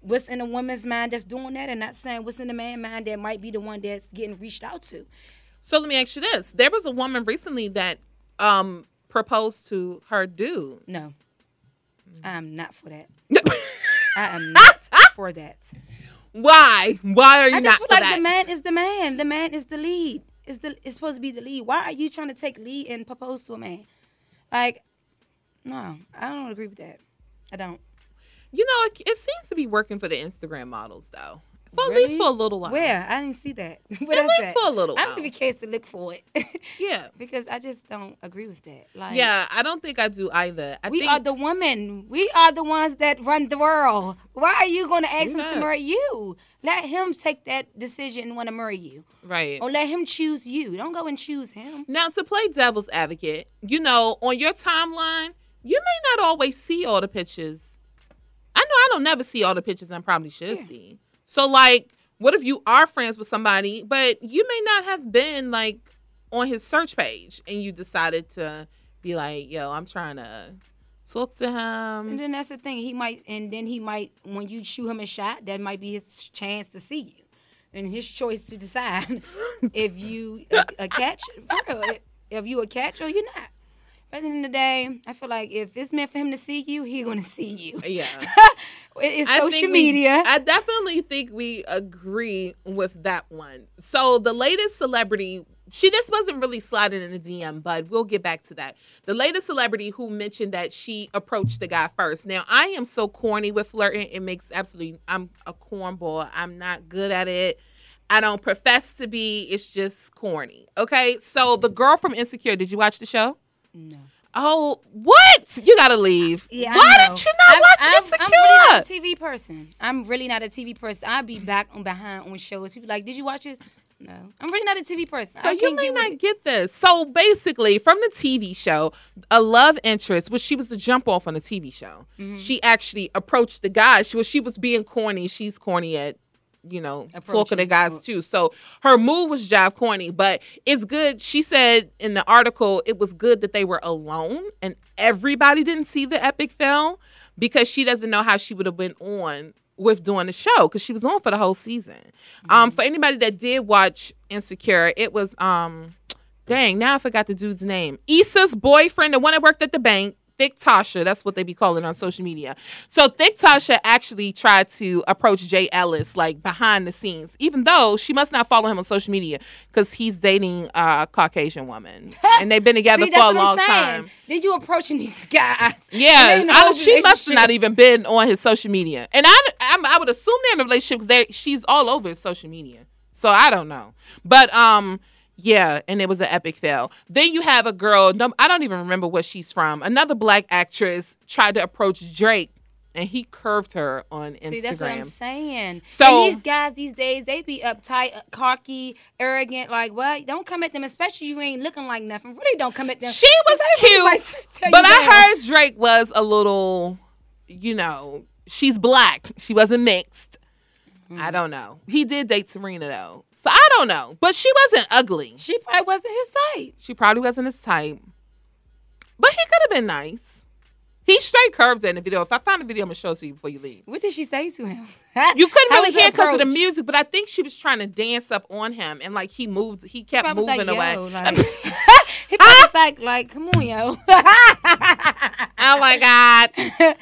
what's in a woman's mind that's doing that, and not saying what's in the man's mind that might be the one that's getting reached out to. So let me ask you this. There was a woman recently that proposed to her dude. No. I'm not for that. I am not for that. Why? Why are you not for that? I just feel like the man is the man. The man is the lead. It's supposed to be the lead. Why are you trying to take lead and propose to a man? Like, no. I don't agree with that. I don't. You know, it seems to be working for the Instagram models, though. Well, really? At least for a little while. Where? I didn't see that. At least for a little while. I don't even care to look for it. Yeah. Because I just don't agree with that. Like, yeah, I don't think I do either. We are the women. We are the ones that run the world. Why are you going to ask him to marry you? Let him take that decision and want to marry you. Right. Or let him choose you. Don't go and choose him. Now, to play devil's advocate, you know, on your timeline, you may not always see all the pictures. I know I don't never see all the pictures I probably should see. So, like, what if you are friends with somebody, but you may not have been, like, on his search page, and you decided to be like, yo, I'm trying to talk to him. And then that's the thing. He might, when you shoot him a shot, that might be his chance to see you and his choice to decide if you a catch, for real, if you a catch or you're not. But at the end of the day, I feel like if it's meant for him to see you, he's going to see you. Yeah. It's social media. I definitely think we agree with that one. So the latest celebrity, this wasn't really sliding in a DM, but we'll get back to that. The latest celebrity who mentioned that she approached the guy first. Now, I am so corny with flirting. It makes absolutely, I'm a cornball. I'm not good at it. I don't profess to be. It's just corny. Okay? So the girl from Insecure, did you watch the show? No. Oh, what? You gotta leave. Yeah, why did you not watch Insecure? I'm really not a TV person. I'll be back on behind on shows. People like, did you watch this? No. I'm really not a TV person. So you may not get this. So basically, from the TV show, a love interest, which she was the jump off on the TV show. Mm-hmm. She actually approached the guy. She was being corny. She's corny at, you know, talking to guys too. So her move was jive corny, but it's good. She said in the article, it was good that they were alone and everybody didn't see the epic fail because she doesn't know how she would have been on with doing the show because she was on for the whole season. Mm-hmm. For anybody that did watch Insecure, it was, now I forgot the dude's name. Issa's boyfriend, the one that worked at the bank, Thick Tasha, that's what they be calling on social media. So Thick Tasha actually tried to approach Jay Ellis, like, behind the scenes, even though she must not follow him on social media because he's dating a Caucasian woman. And they've been together for a long time. Then you approaching these guys. Yeah, she must have not even been on his social media. And I would assume they're in a relationship because she's all over his social media. So I don't know. But, yeah, and it was an epic fail. Then you have a girl, I don't even remember what she's from. Another black actress tried to approach Drake, and he curved her on Instagram. See, that's what I'm saying. So and these guys these days, they be uptight, cocky, arrogant. Like, what? Don't come at them, especially you ain't looking like nothing. Really don't come at them. She was cute, but I heard Drake was a little, you know, she's black. She wasn't mixed. Mm-hmm. I don't know. He did date Serena, though. So I don't know. But she wasn't ugly. She probably wasn't his type. But he could have been nice. He straight curved in the video. If I find the video, I'm going to show it to you before you leave. What did she say to him? You couldn't really hear because of the music, but I think she was trying to dance up on him. And, like, he moved. He kept moving away. Like, he was like, come on, yo. Oh, my God.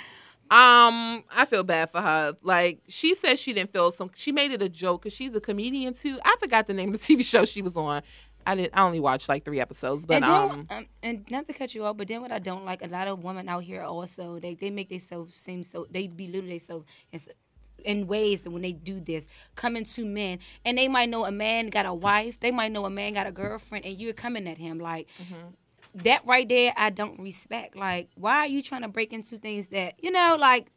I feel bad for her. Like, she said she didn't feel she made it a joke because she's a comedian too. I forgot the name of the TV show she was on. I only watched like 3 episodes, but and not to cut you off, but then what I don't like, a lot of women out here also they make themselves seem so, they belittle themselves in ways that when they do this, coming to men, and they might know a man got a wife, they might know a man got a girlfriend, and you're coming at him like. Mm-hmm. That right there, I don't respect. Like, why are you trying to break into things that, you know, like,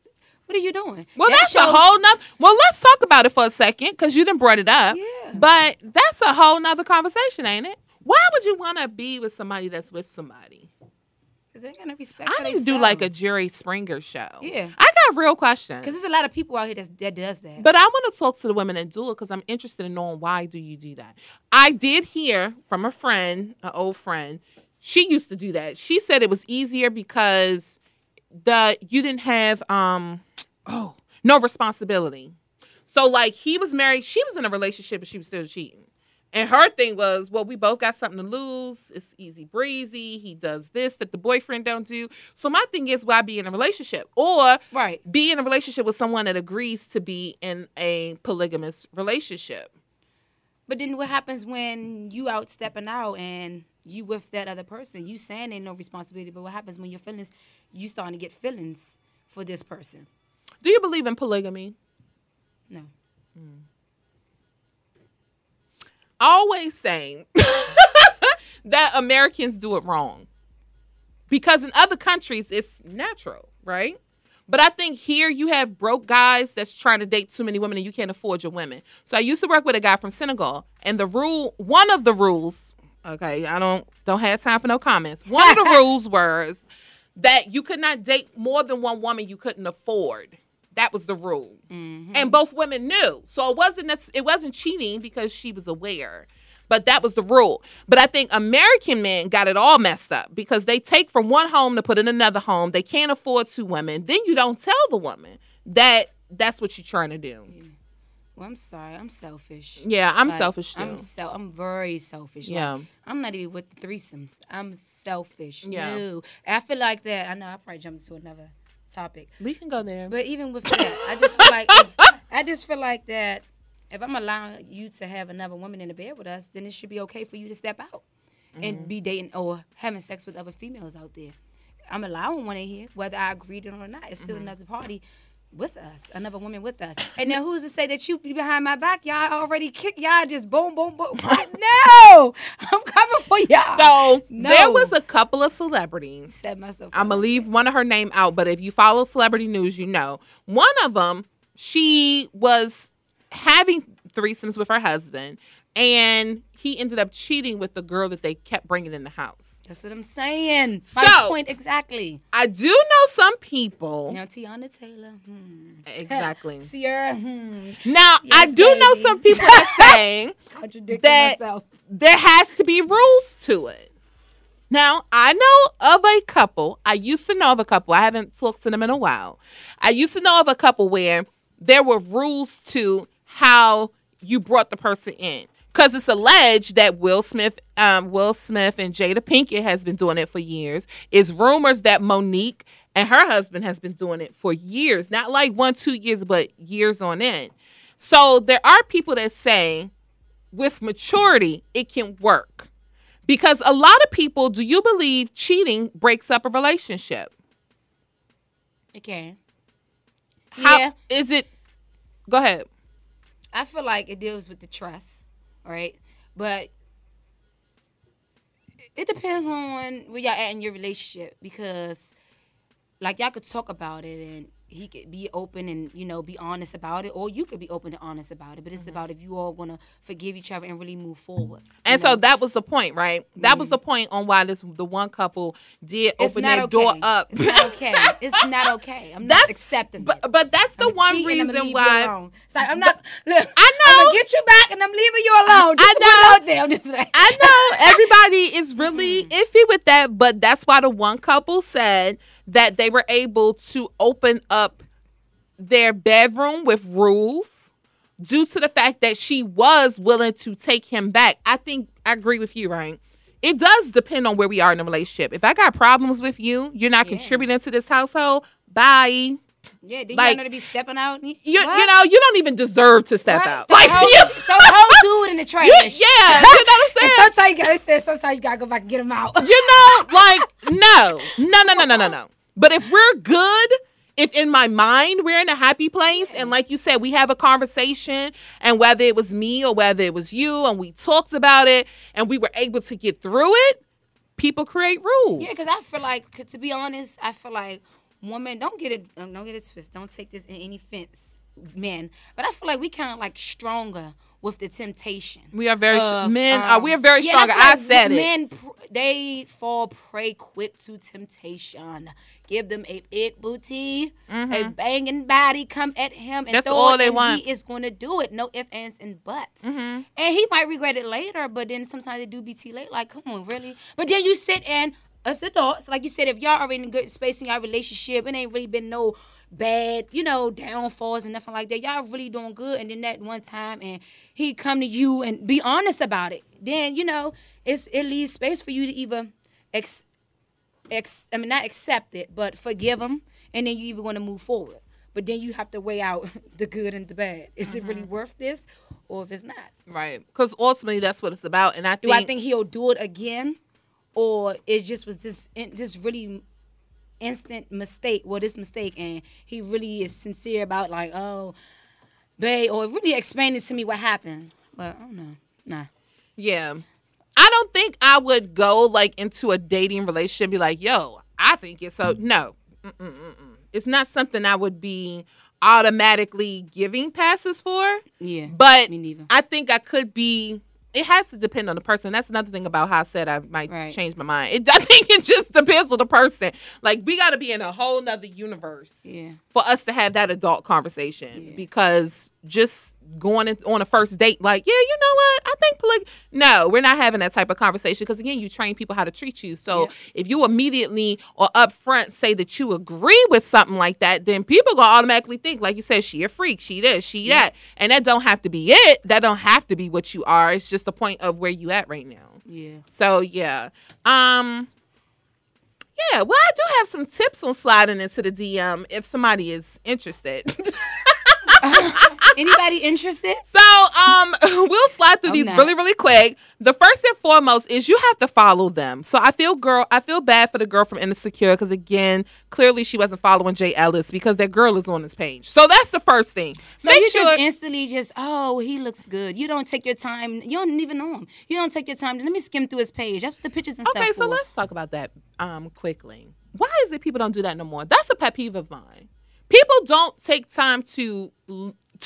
what are you doing? Well, that's a whole nother. Well, let's talk about it for a second, because you done brought it up. Yeah. But that's a whole nother conversation, ain't it? Why would you want to be with somebody that's with somebody? Because they're going to respect I need to do like a Jerry Springer show. Yeah. I got a real question. Because there's a lot of people out here that does that. But I want to talk to the women that do it, because I'm interested in knowing why do you do that. I did hear from a friend, an old friend, she used to do that. She said it was easier because you didn't have no responsibility. So like he was married, she was in a relationship, but she was still cheating. And her thing was, well, we both got something to lose. It's easy breezy. He does this that the boyfriend don't do. So my thing is, why be in a relationship? Or be in a relationship with someone that agrees to be in a polygamous relationship. But then what happens when you out stepping out and you with that other person? You saying ain't no responsibility, but what happens when your feelings, you starting to get feelings for this person? Do you believe in polygamy? No. Mm. Always saying that Americans do it wrong. Because in other countries, it's natural, right? But I think here you have broke guys that's trying to date too many women and you can't afford your women. So I used to work with a guy from Senegal, and one of the rules, okay, I don't have time for no comments. One of the rules was that you could not date more than one woman you couldn't afford. That was the rule. Mm-hmm. And both women knew. So it wasn't cheating because she was aware. But that was the rule. But I think American men got it all messed up because they take from one home to put in another home. They can't afford 2 women. Then you don't tell the woman that's what you're trying to do. Yeah. Well, I'm sorry. I'm selfish. Yeah, I'm selfish too. I'm very selfish. Yeah. Like, I'm not even with the threesomes. I'm selfish. Yeah. No. I feel like that. I know I probably jumped into another topic. We can go there. But even with that, I just feel like that. If I'm allowing you to have another woman in the bed with us, then it should be okay for you to step out and be dating or having sex with other females out there. I'm allowing one in here, whether I agreed or not. It's still another party with us, another woman with us. And now who's to say that you be behind my back? Y'all already kicked. Y'all just boom, boom, boom. No! I'm coming for y'all. So there was a couple of celebrities. Set myself up. I'm going to leave one of her name out, but if you follow celebrity news, you know. One of them, she was having threesomes with her husband, and he ended up cheating with the girl that they kept bringing in the house. That's what I'm saying. So, my point exactly. I do know some people. Now, Tiana Taylor. Exactly. Sierra. Now, yes, I do know some people are saying that there has to be rules to it. Now, I know of a couple. I used to know of a couple. I haven't talked to them in a while. I used to know of a couple where there were rules to how you brought the person in. Because it's alleged that Will Smith and Jada Pinkett has been doing it for years. It's rumors that Monique and her husband has been doing it for years. Not like 1-2 years, but years on end. So there are people that say with maturity, it can work. Because a lot of people, do you believe cheating breaks up a relationship? It can. How is it? Go ahead. I feel like it deals with the trust, right? But it depends on where y'all at in your relationship, because like y'all could talk about it and he could be open and, you know, be honest about it, or you could be open and honest about it. But it's about if you all want to forgive each other and really move forward. And so that was the point, right? That was the point on why the one couple did open their door up. It's not okay. It's not okay. I'm not accepting it. But that's the one reason why. It's like, I'm not. Look, I know. I'm going to get you back and I'm leaving you alone. I know. I know. Everybody is really iffy with that. But that's why the one couple said that they were able to open up their bedroom with rules due to the fact that she was willing to take him back. I think I agree with you, right? It does depend on where we are in the relationship. If I got problems with you, you're not contributing to this household, bye. Yeah, then like, you don't know to be stepping out. You know, you don't even deserve to step out. Like, the whole dude in the trash. Yeah, you know what I'm saying? Sometimes you got to go back and get him out. You know, like, no. But if we're good, if in my mind we're in a happy place, and like you said, we have a conversation, and whether it was me or whether it was you, and we talked about it, and we were able to get through it, people create rules. Yeah, because I feel like, to be honest, women, don't get it twisted. Don't take this in any offense, men. But I feel like we kind of like stronger with the temptation. We are very men. We are very stronger. Like Men fall prey quick to temptation. Give them a big booty, a banging body. Come at him, and that's all they want. He is going to do it. No ifs, ands, and buts. Mm-hmm. And he might regret it later. But then sometimes it do be too late. Like, come on, really? But then you sit and. Us adults, like you said, if y'all are in a good space in y'all relationship, it ain't really been no bad, downfalls and nothing like that. Y'all really doing good. And then that one time, and he come to you and be honest about it. Then, it leaves space for you to either, not accept it, but forgive him. And then you even want to move forward. But then you have to weigh out the good and the bad. Is it really worth this or if it's not? Right. Because ultimately that's what it's about. And I think he'll do it again? Or it just was this really instant mistake. Well, this mistake, and he really is sincere about like, oh, babe, or really explaining to me what happened. But I don't know. Nah. Yeah. I don't think I would go like into a dating relationship and be like, yo, I think it's so. No. It's not something I would be automatically giving passes for. Yeah. But me neither. I think I could be. It has to depend on the person. That's another thing about how I said I might change my mind. I think it just depends on the person. Like, we got to be in a whole nother universe for us to have that adult conversation. Yeah. Because just going on a first date, like, yeah, you know what? I think, no, we're not having that type of conversation. Because, again, you train people how to treat you. So if you immediately or up front say that you agree with something like that, then people going to automatically think, like you said, she a freak, she this, she that. And that don't have to be it. That don't have to be what you are. It's just the point of where you at right now. Yeah. So, yeah. Yeah, well, I do have some tips on sliding into the DM if somebody is interested. Anybody interested? So, we'll slide through these really, really quick. The first and foremost is you have to follow them. So I feel bad for the girl from Insecure because, again, clearly she wasn't following Jay Ellis because that girl is on his page. So that's the first thing. So just instantly he looks good. You don't take your time. You don't even know him. You don't take your time. Let me skim through his page. That's what the pictures and stuff. Okay, so let's talk about that quickly. Why is it people don't do that no more? That's a pet peeve of mine. People don't take time to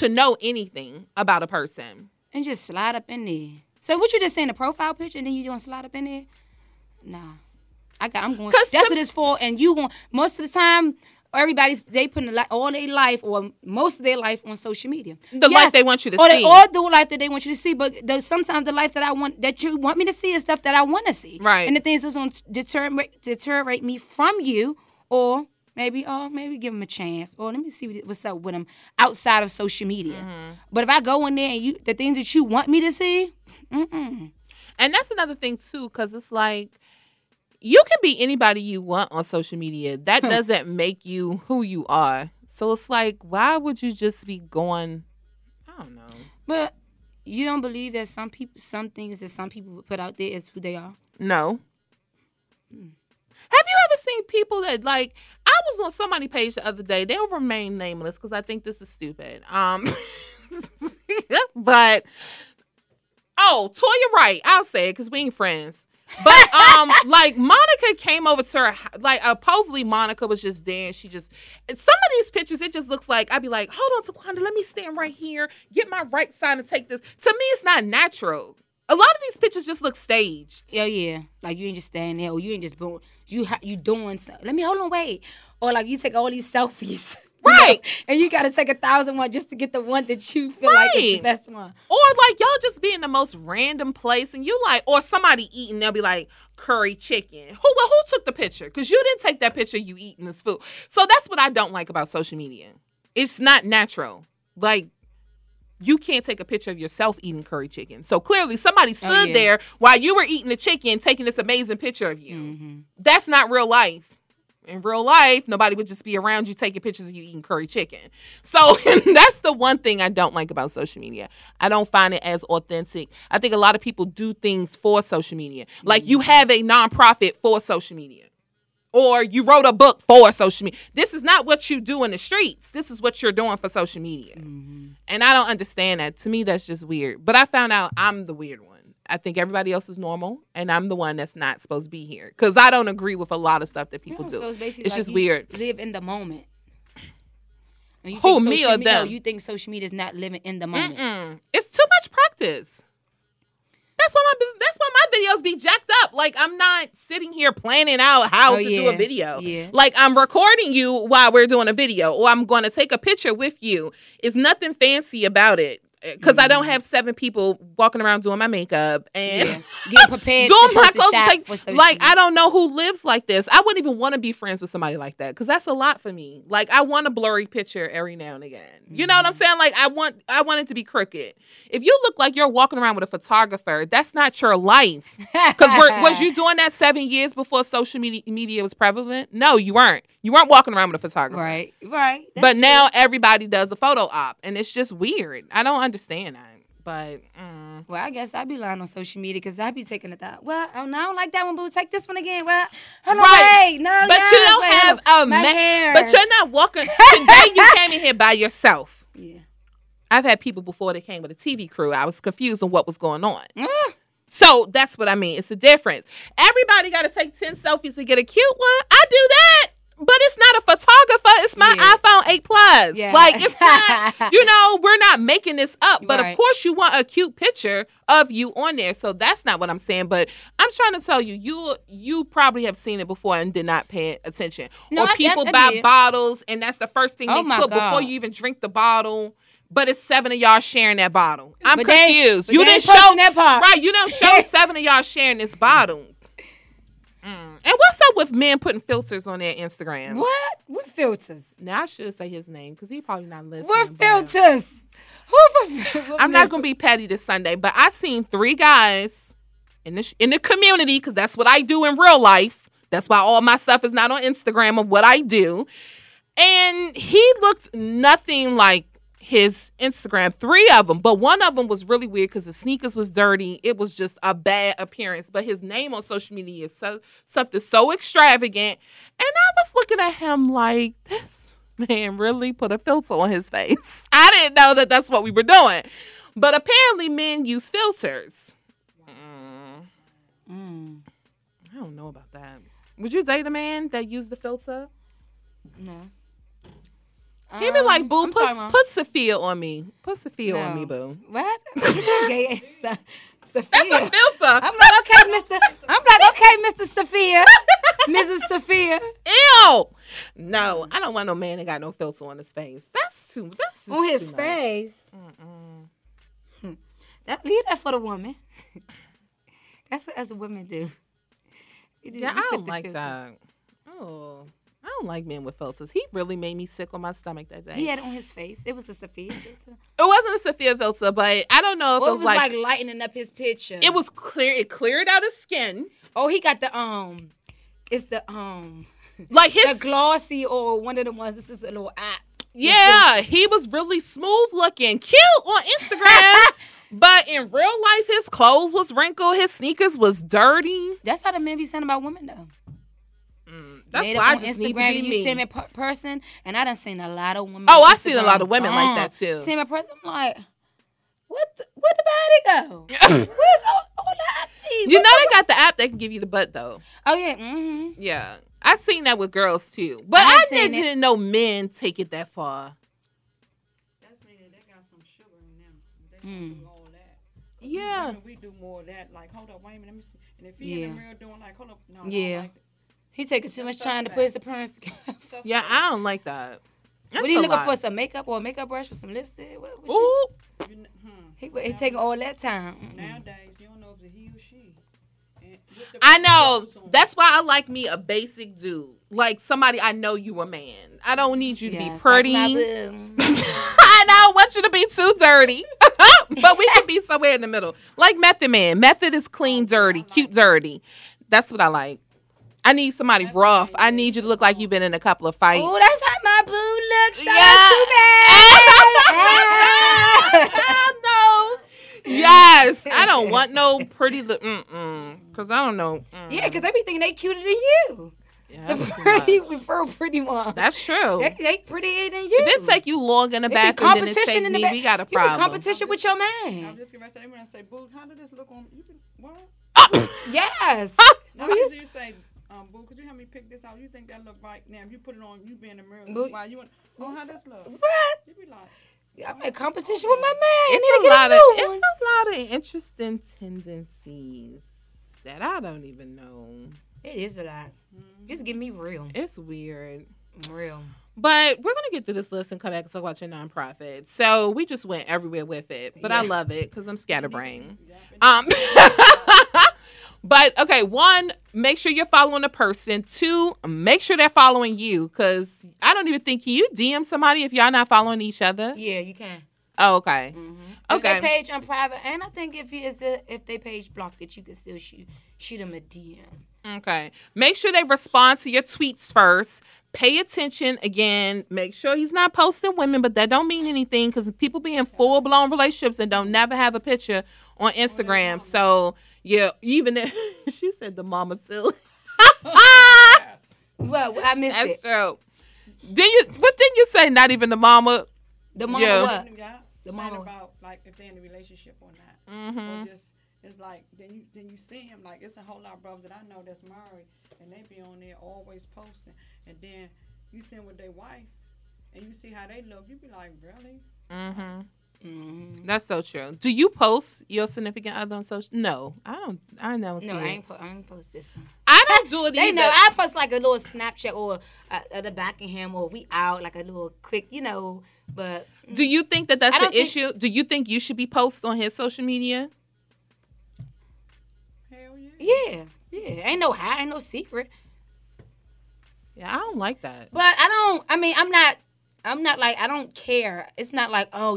know anything about a person. And just slide up in there. So what you just saying, the profile picture, and then you don't slide up in there? Nah. I'm going. That's what it's for. And you going, most of the time, they putting all their life or most of their life on social media. The life they want you to see. Or the life that they want you to see. But sometimes the life that that you want me to see is stuff that I want to see. Right. And the things that's going to deteriorate me from you or... Maybe give him a chance. Or let me see what's up with him outside of social media. Mm-hmm. But if I go in there and the things that you want me to see, And that's another thing, too, because it's like you can be anybody you want on social media. That doesn't make you who you are. So it's like, why would you just be going, I don't know. But you don't believe that some things that some people put out there is who they are? No. Mm. Have you ever seen people that, like, I was on somebody's page the other day. They'll remain nameless because I think this is stupid. But, Toya Wright. I'll say it because we ain't friends. But, like, Monica came over to her, like, supposedly Monica was just there. And she just, and some of these pictures, it just looks like, I'd be like, hold on, Taquanda, let me stand right here, get my right side and take this. To me, it's not natural. A lot of these pictures just look staged. Yeah, yeah. Like, you ain't just standing there, or you ain't just doing... You doing something. Let me hold on, wait. Or, like, you take all these selfies. Right. And you got to take 1,001 just to get the one that you feel like is the best one. Or, like, y'all just be in the most random place, and you like... Or somebody eating, they'll be like, curry chicken. Who took the picture? Because you didn't take that picture, you eating this food. So that's what I don't like about social media. It's not natural. Like... You can't take a picture of yourself eating curry chicken. So clearly somebody stood there while you were eating the chicken, taking this amazing picture of you. Mm-hmm. That's not real life. in real life, nobody would just be around you taking pictures of you eating curry chicken. So that's the one thing I don't like about social media. I don't find it as authentic. I think a lot of people do things for social media. Like you have a nonprofit for social media. Or you wrote a book for social media. This is not what you do in the streets. This is what you're doing for social media. Mm-hmm. And I don't understand that. To me, that's just weird. But I found out I'm the weird one. I think everybody else is normal, and I'm the one that's not supposed to be here. Because I don't agree with a lot of stuff that people do. So it's basically it's like just weird. Live in the moment. You Who, me or them? You think social media is not living in the moment. Mm-mm. It's too much practice. That's why my videos be jacked up. Like, I'm not sitting here planning out how to do a video. Yeah. Like, I'm recording you while we're doing a video, or I'm going to take a picture with you. It's nothing fancy about it. Because I don't have 7 people walking around doing my makeup and get prepared doing my clothes. Like, I don't know who lives like this. I wouldn't even want to be friends with somebody like that because that's a lot for me. Like, I want a blurry picture every now and again. Mm-hmm. You know what I'm saying? Like, I want it to be crooked. If you look like you're walking around with a photographer, that's not your life. Because was you doing that 7 years before social media was prevalent? No, you weren't. You weren't walking around with a photographer. Right. But now everybody does a photo op, and it's just weird. I don't understand that, but well, I guess I be lying on social media because I be taking a thought. Well, I don't like that one, but we'll take this one again. Well, hold on, wait, no, but you don't have a man. But you're not walking today. You came in here by yourself. Yeah, I've had people before that came with a TV crew. I was confused on what was going on. So that's what I mean. It's a difference. Everybody got to take 10 selfies to get a cute one. I do that. But it's not a photographer. It's my iPhone 8 Plus. Yeah. Like, it's not, we're not making this up. But of course you want a cute picture of you on there. So that's not what I'm saying. But I'm trying to tell you, you probably have seen it before and did not pay attention. No, or people buy bottles, and that's the first thing they put before you even drink the bottle. But it's 7 of y'all sharing that bottle. I'm confused. You didn't show that part. Right, you don't show 7 of y'all sharing this bottle. And what's up with men putting filters on their Instagram? What filters? Now I should say his name because he probably not listening. What filters? I'm not gonna be petty this Sunday, but I seen 3 guys in the community because that's what I do in real life. That's why all my stuff is not on Instagram of what I do. And he looked nothing like his Instagram, 3 of them, but one of them was really weird because the sneakers was dirty. It was just a bad appearance, but his name on social media is something so extravagant, and I was looking at him like, this man really put a filter on his face. I didn't know that that's what we were doing, but apparently men use filters. I don't know about that. Would you date a man that used the filter? No. He be like, boo, put Sophia on me. Put Sophia on me, boo. What? Sophia. That's a filter. I'm like, okay, Mr. Sophia. Mrs. Sophia. Ew. No, I don't want no man that got no filter on his face. That's on his face. Leave that for the woman. That's what us women do. Yeah, I don't like that. Oh. I don't like men with filters. He really made me sick on my stomach that day. He had it on his face. It was a Sophia filter. It wasn't a Sophia filter, but I don't know if it was like lightening up his picture. It was clear. It cleared out his skin. Oh, he got the like his the glossy or one of the ones. This is a little app. Yeah, he was really smooth looking, cute on Instagram. But in real life, his clothes was wrinkled. His sneakers was dirty. That's how the men be saying about women though. That's why I just need to be me. You see me person, and I done seen a lot of women. Oh, I've seen a lot of women like that too. See my person, I'm like, where'd the body go? Where's all that? They got the app that can give you the butt though. Oh yeah, mm-hmm. Yeah, I seen that with girls too, but I didn't know men take it that far. That's meaning they got some sugar in them. They do all that. Yeah, we do more of that. Like, hold up, wait a minute, let me see. And if he in the mirror doing like, hold up, no, I don't like that. He taking too much time to put his appearance together. Yeah, I don't like that. That's what are you looking for? Some makeup or a makeup brush or some lipstick? Ooh. He taking all that time. Nowadays, you don't know if it's he or she. I know. That's why I like me a basic dude. Like somebody I know you a man. I don't need you to be pretty. I don't want you to be too dirty. But we can be somewhere in the middle. Like Method Man. Method is clean, dirty, cute, dirty. That's what I like. I need somebody rough. I need you to look like you've been in a couple of fights. Oh, that's how my boo looks. Yeah. I know. Yes. I don't want no pretty look. Because I don't know. Yeah, because they be thinking they cuter than you. Yeah, the pretty one. That's true. They prettier than you. If it take you longer in the bathroom than it take me, we got a problem. You competition with your man. I'm just going to say, everyone say, boo, how did this look on you? What? Yes. Now, you say, boo, could you help me pick this out? You think that look right now? If you put it on, you be in the mirror. Boo, why you want, oh, how this look? What? You be like, I'm in competition with my man. It's a lot of interesting tendencies that I don't even know. It is a lot. Just give me real. It's weird. Real. But we're going to get through this list and come back and talk about your nonprofit. So we just went everywhere with it. But yeah. I love it because I'm scatterbrained. But, okay, one, make sure you're following a person. Two, make sure they're following you because I don't even think, can you DM somebody if y'all not following each other? Yeah, you can. Oh, okay. Mm-hmm. Okay. If they page on private, and I think if they page blocked it, you can still shoot them a DM. Okay. Make sure they respond to your tweets first. Pay attention again. Make sure he's not posting women, but that don't mean anything because people be in full-blown relationships and don't never have a picture on Instagram. So, yeah, even if she said the mama too. Yes. Well, I missed it. That's true. Didn't you say not even the mama? The mama what? The mama about like if they're in a relationship or not. Mm-hmm. Or just it's like then you see him like it's a whole lot of brothers that I know that's married and they be on there always posting and then you see them with their wife and you see how they look, you be like, really? Mm-hmm. Mm-hmm. That's so true. Do you post your significant other on social? No, I don't. I know. No, I ain't post this one. I don't do it. They either. Know. I post like a little Snapchat or the back of him or we out like a little quick, you know. But do you think that's an issue? Do you think you should be posted on his social media? Hell yeah. Yeah. Ain't no hide. Ain't no secret. Yeah, I don't like that. But I don't. I mean, I'm not like, I don't care. It's not like, oh,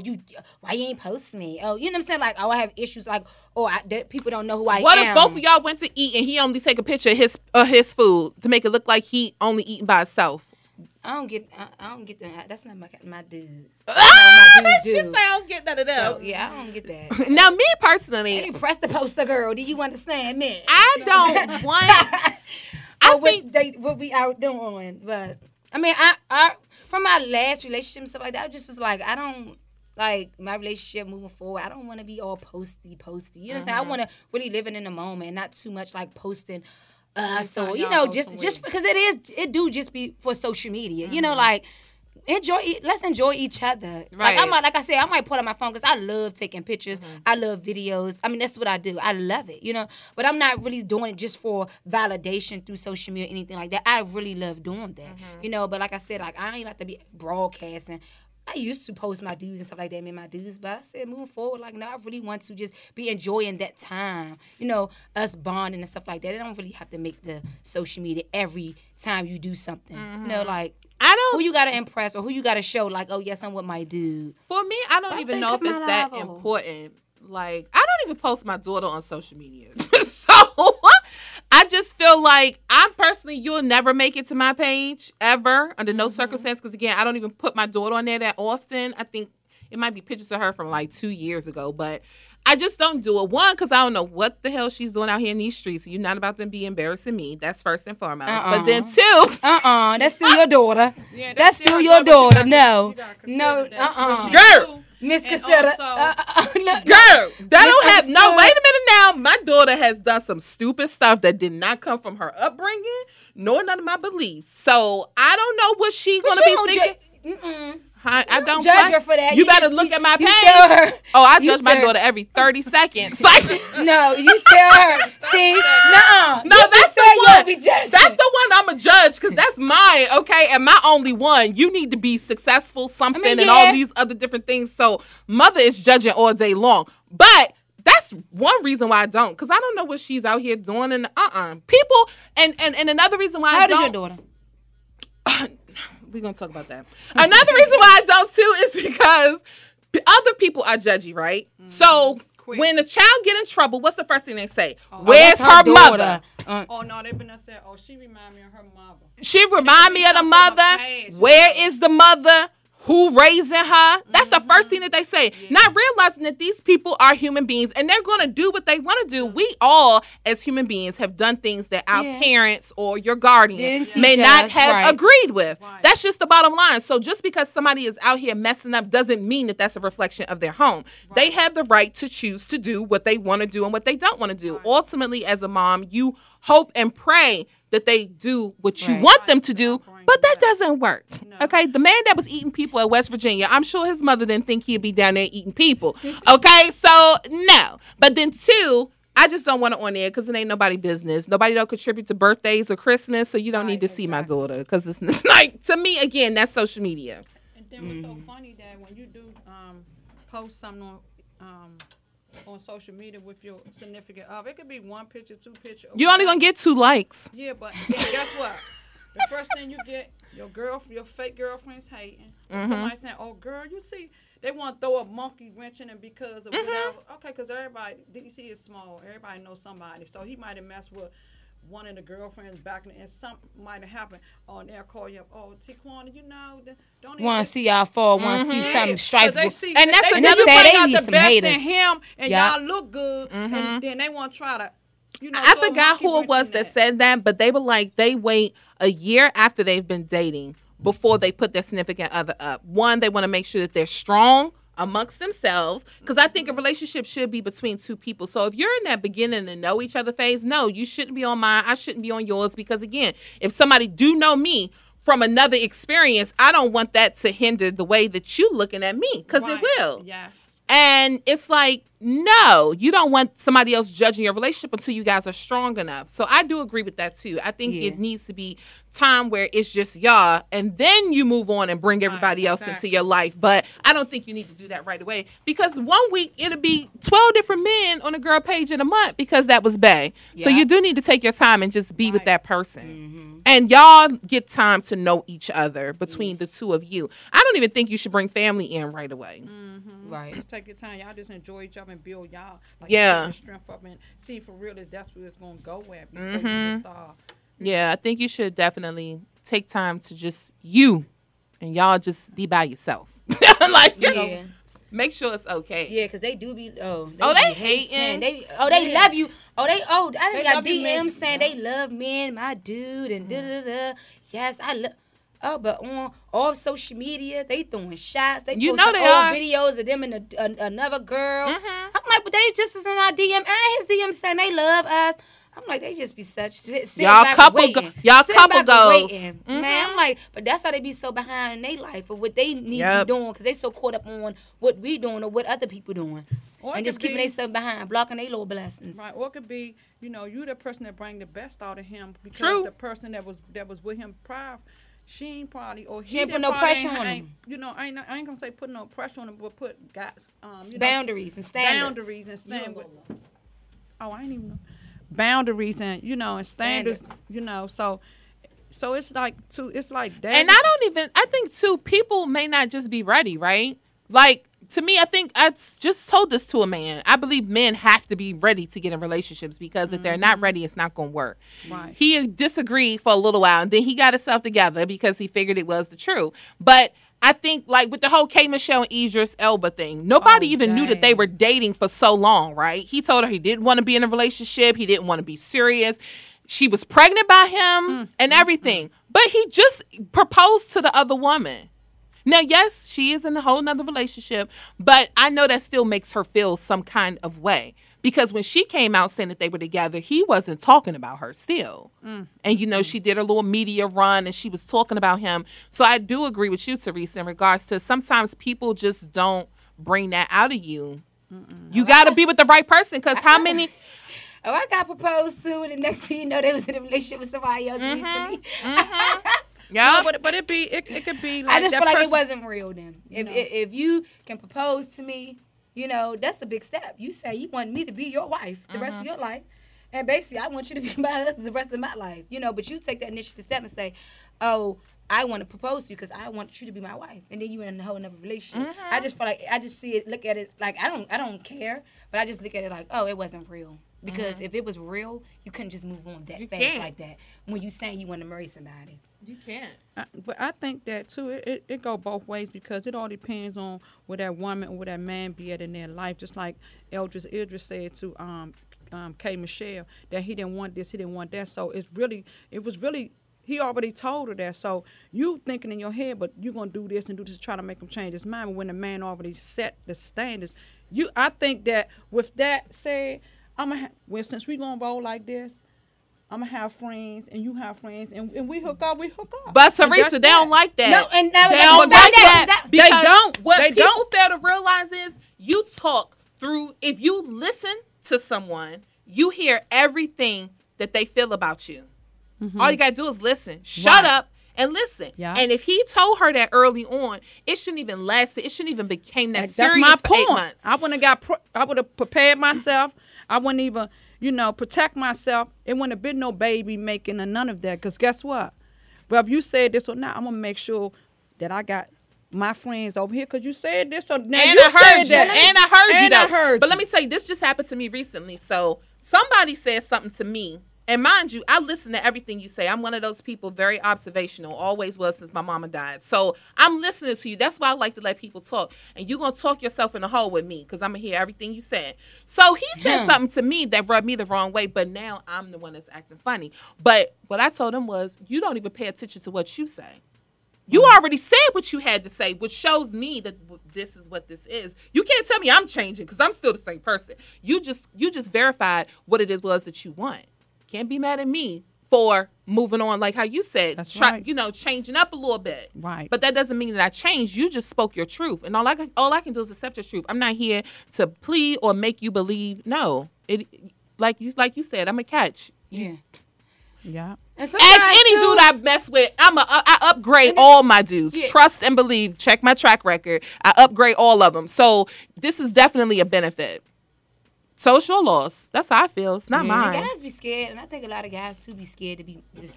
why you ain't post me? Oh, you know what I'm saying? Like, oh, I have issues. Like, oh, people don't know who I am. What if both of y'all went to eat and he only take a picture of his food to make it look like he only eating by himself? I don't get that. That's not my dudes. Ah, my dudes do. She say I don't get none of them. So, yeah, I don't get that. Now, me personally. Hey, press the poster, girl. Do you understand me? I don't want. What we out doing, but. I mean, I from my last relationship and stuff like that, I just was like, I don't, like, my relationship moving forward, I don't want to be all posty. You know what I'm saying? I want to really live in the moment, not too much, like, posting. So, you know, just because it just be for social media. Mm-hmm. You know, like, let's enjoy each other. Right. Like I said, I might pull out my phone because I love taking pictures. Mm-hmm. I love videos. I mean, that's what I do. I love it, you know. But I'm not really doing it just for validation through social media or anything like that. I really love doing that, you know. But like I said, like I don't even have to be broadcasting. I used to post my dudes and stuff like that, me and my dudes. But I said moving forward, like, no, I really want to just be enjoying that time. You know, us bonding and stuff like that. They don't really have to make the social media every time you do something. Mm-hmm. You know, like, I don't. Who you got to impress or who you got to show, like, oh, yes, I'm with my dude. For me, I don't even know if it's that important. Like, I don't even post my daughter on social media. So, I just feel like I'm personally, you'll never make it to my page ever under no circumstance. Because, again, I don't even put my daughter on there that often. I think it might be pictures of her from like 2 years ago. But I just don't do it. One, because I don't know what the hell she's doing out here in these streets. You're not about to be embarrassing me. That's first and foremost. But then two. That's still your daughter. Yeah, that's still your daughter. No. Girl. Misconsider. Girl, that don't have. No, wait a minute now. My daughter has done some stupid stuff that did not come from her upbringing, nor none of my beliefs. So I don't know what she's going to be thinking. I don't judge her for that. You better look at my page. I judge my daughter every 30 seconds. Like, no, you tell her. See? No, that's the one. That's the one I'm going to judge because that's mine, okay? And my only one. You need to be successful, something, and all these other different things. So mother is judging all day long. But that's one reason why I don't because I don't know what she's out here doing. And people, and another reason why I don't. How is your daughter? We're going to talk about that. Another reason why I don't, too, is because other people are judgy, right? So when a child get in trouble, what's the first thing they say? Where's her mother? Oh no, they been said, oh, she remind me of her mother. She remind me of the mother. Where is the mother? Who raising her? That's the first thing that they say. Yeah. Not realizing that these people are human beings and they're going to do what they want to do. We all, as human beings, have done things that our parents or your guardian may not have agreed with. Right. That's just the bottom line. So just because somebody is out here messing up doesn't mean that that's a reflection of their home. Right. They have the right to choose to do what they want to do and what they don't want to do. Right. Ultimately, as a mom, you hope and pray that they do what you want them to do, but that doesn't work. No. Okay, the man that was eating people at West Virginia, I'm sure his mother didn't think he'd be down there eating people. Okay, so no. But then two, I just don't want it on air because it ain't nobody's business. Nobody don't contribute to birthdays or Christmas, so you don't need to see my daughter because it's like, to me, again, that's social media. And then what's so funny that when you do post something on social media with your significant other, it could be one picture, two pictures. You're only gonna get 2 likes. Yeah, but guess what? The first thing you get, your fake girlfriend's hating. Mm-hmm. Somebody saying, "Oh, girl, you see," they want to throw a monkey wrench in it because of whatever. Okay, because everybody, DC is small. Everybody knows somebody, so he might have messed with one of the girlfriends back, and something might have happened. On there, call you up. Oh, Taquanda, you know, don't even want to see y'all fall. Want to see something striped. And that's another thing. Out the best haters in him, and y'all look good, and then they want to try to. You know, I forgot who it was that said that, but they were like, they wait a year after they've been dating before they put their significant other up. One, they want to make sure that they're strong amongst themselves, because I think a relationship should be between two people. So if you're in that beginning to know each other phase, no, you shouldn't be on mine. I shouldn't be on yours, because, again, if somebody do know me from another experience, I don't want that to hinder the way that you looking at me, because it will. Yes. And it's like, no, you don't want somebody else judging your relationship until you guys are strong enough. So I do agree with that, too. I think it needs to be time where it's just y'all, and then you move on and bring everybody else into your life. But I don't think you need to do that right away, because one week it'll be 12 different men on a girl page in a month because that was bae. Yeah. So you do need to take your time and just be with that person. Mm-hmm. And y'all get time to know each other between the two of you. I don't even think you should bring family in right away. Mm-hmm. Right. Just take your time. Y'all just enjoy each other and build y'all. Like, build your strength up and see for real that that's where it's going to go at before you just start. Yeah, I think you should definitely take time to just you and y'all just be by yourself. Like, you know, make sure it's okay. Yeah, because they do be, they hating. They love you. I didn't got DMs saying they love men, my dude, and da-da-da. Yes, I love. Oh, but on off social media, they throwing shots. They posting old videos of them and another girl. Mm-hmm. I'm like, but they just is in our DM. And his DM saying they love us. I'm like, they just be such y'all couple goals. Mm-hmm. Man, I'm like, but that's why they be so behind in their life or what they need to be doing, because they so caught up on what we doing or what other people doing, or and just keeping themselves behind, blocking their little blessings. Right, or it could be, you know, you the person that bring the best out of him, because the person that was with him prior, she ain't probably, or he ain't put no pressure on him. You know, I ain't gonna say put no pressure on him, but put guys boundaries and standards. Boundaries and standards. Oh, I ain't even know. Boundaries and, you know, and standards, you know, so it's like too, it's like that. And I think too, people may not just be ready, right? Like, to me, I think I just told this to a man. I believe men have to be ready to get in relationships, because if they're not ready, it's not going to work. Right. He disagreed for a little while, and then he got himself together because he figured it was the truth. But I think, like, with the whole K. Michelle and Idris Elba thing, nobody knew that they were dating for so long, right? He told her he didn't want to be in a relationship. He didn't want to be serious. She was pregnant by him and everything. But he just proposed to the other woman. Now, yes, she is in a whole nother relationship, but I know that still makes her feel some kind of way, because when she came out saying that they were together, he wasn't talking about her still. And, you know, she did a little media run and she was talking about him. So I do agree with you, Teresa, in regards to sometimes people just don't bring that out of you. You got to be with the right person, because how many... Oh, I got proposed to, and the next thing you know, they was in a relationship with somebody else recently. Yeah, no, but it could be like, I just that feel like it wasn't real then. If you can propose to me, you know, that's a big step. You say you want me to be your wife the rest of your life, and basically I want you to be my husband the rest of my life. You know, but you take that initiative step and say, oh, I want to propose to you because I want you to be my wife, and then you in a whole another relationship. I just feel like I just see it, look at it like I don't care, but I just look at it like, oh, it wasn't real. Because if it was real, you couldn't just move on that fast like that. When you say you want to marry somebody. You can't. But I think that, too, it go both ways because it all depends on where that woman or where that man be at in their life. Just like Idris said to K. Michelle, that he didn't want this, he didn't want that. So it was really, he already told her that. So you thinking in your head, but you're going to do this and do this to try to make him change his mind. But when the man already set the standards, I think that with that said, since we gonna roll like this, I'm gonna have friends and you have friends and we hook up. But Teresa, they don't like that. No, and they don't like that. They don't. What people fail to realize is you talk through. If you listen to someone, you hear everything that they feel about you. Mm-hmm. All you gotta do is listen. Shut up and listen. Yeah. And if he told her that early on, it shouldn't even last. It shouldn't even became that serious for 8 months. I would have prepared myself. I wouldn't even, protect myself. It wouldn't have been no baby making or none of that. Because guess what? Well, if you said this or not, I'm going to make sure that I got my friends over here because you said this or not. And I heard you. But let me tell you, this just happened to me recently. So somebody said something to me. And mind you, I listen to everything you say. I'm one of those people, very observational, always was since my mama died. So I'm listening to you. That's why I like to let people talk. And you're going to talk yourself in the hole with me because I'm going to hear everything you said. So he said something to me that rubbed me the wrong way, but now I'm the one that's acting funny. But what I told him was, you don't even pay attention to what you say. You already said what you had to say, which shows me that this is what this is. You can't tell me I'm changing because I'm still the same person. You just verified what it was that you want. Can't be mad at me for moving on, like how you said, changing up a little bit. Right. But that doesn't mean that I changed. You just spoke your truth. And all I can do is accept your truth. I'm not here to plead or make you believe. No. Like you said, I'm a catch. Yeah. Yeah. And ask any dude I mess with, I upgrade all my dudes. Yeah. Trust and believe. Check my track record. I upgrade all of them. So this is definitely a benefit. Social loss. That's how I feel. It's not mine. And guys be scared, and I think a lot of guys too be scared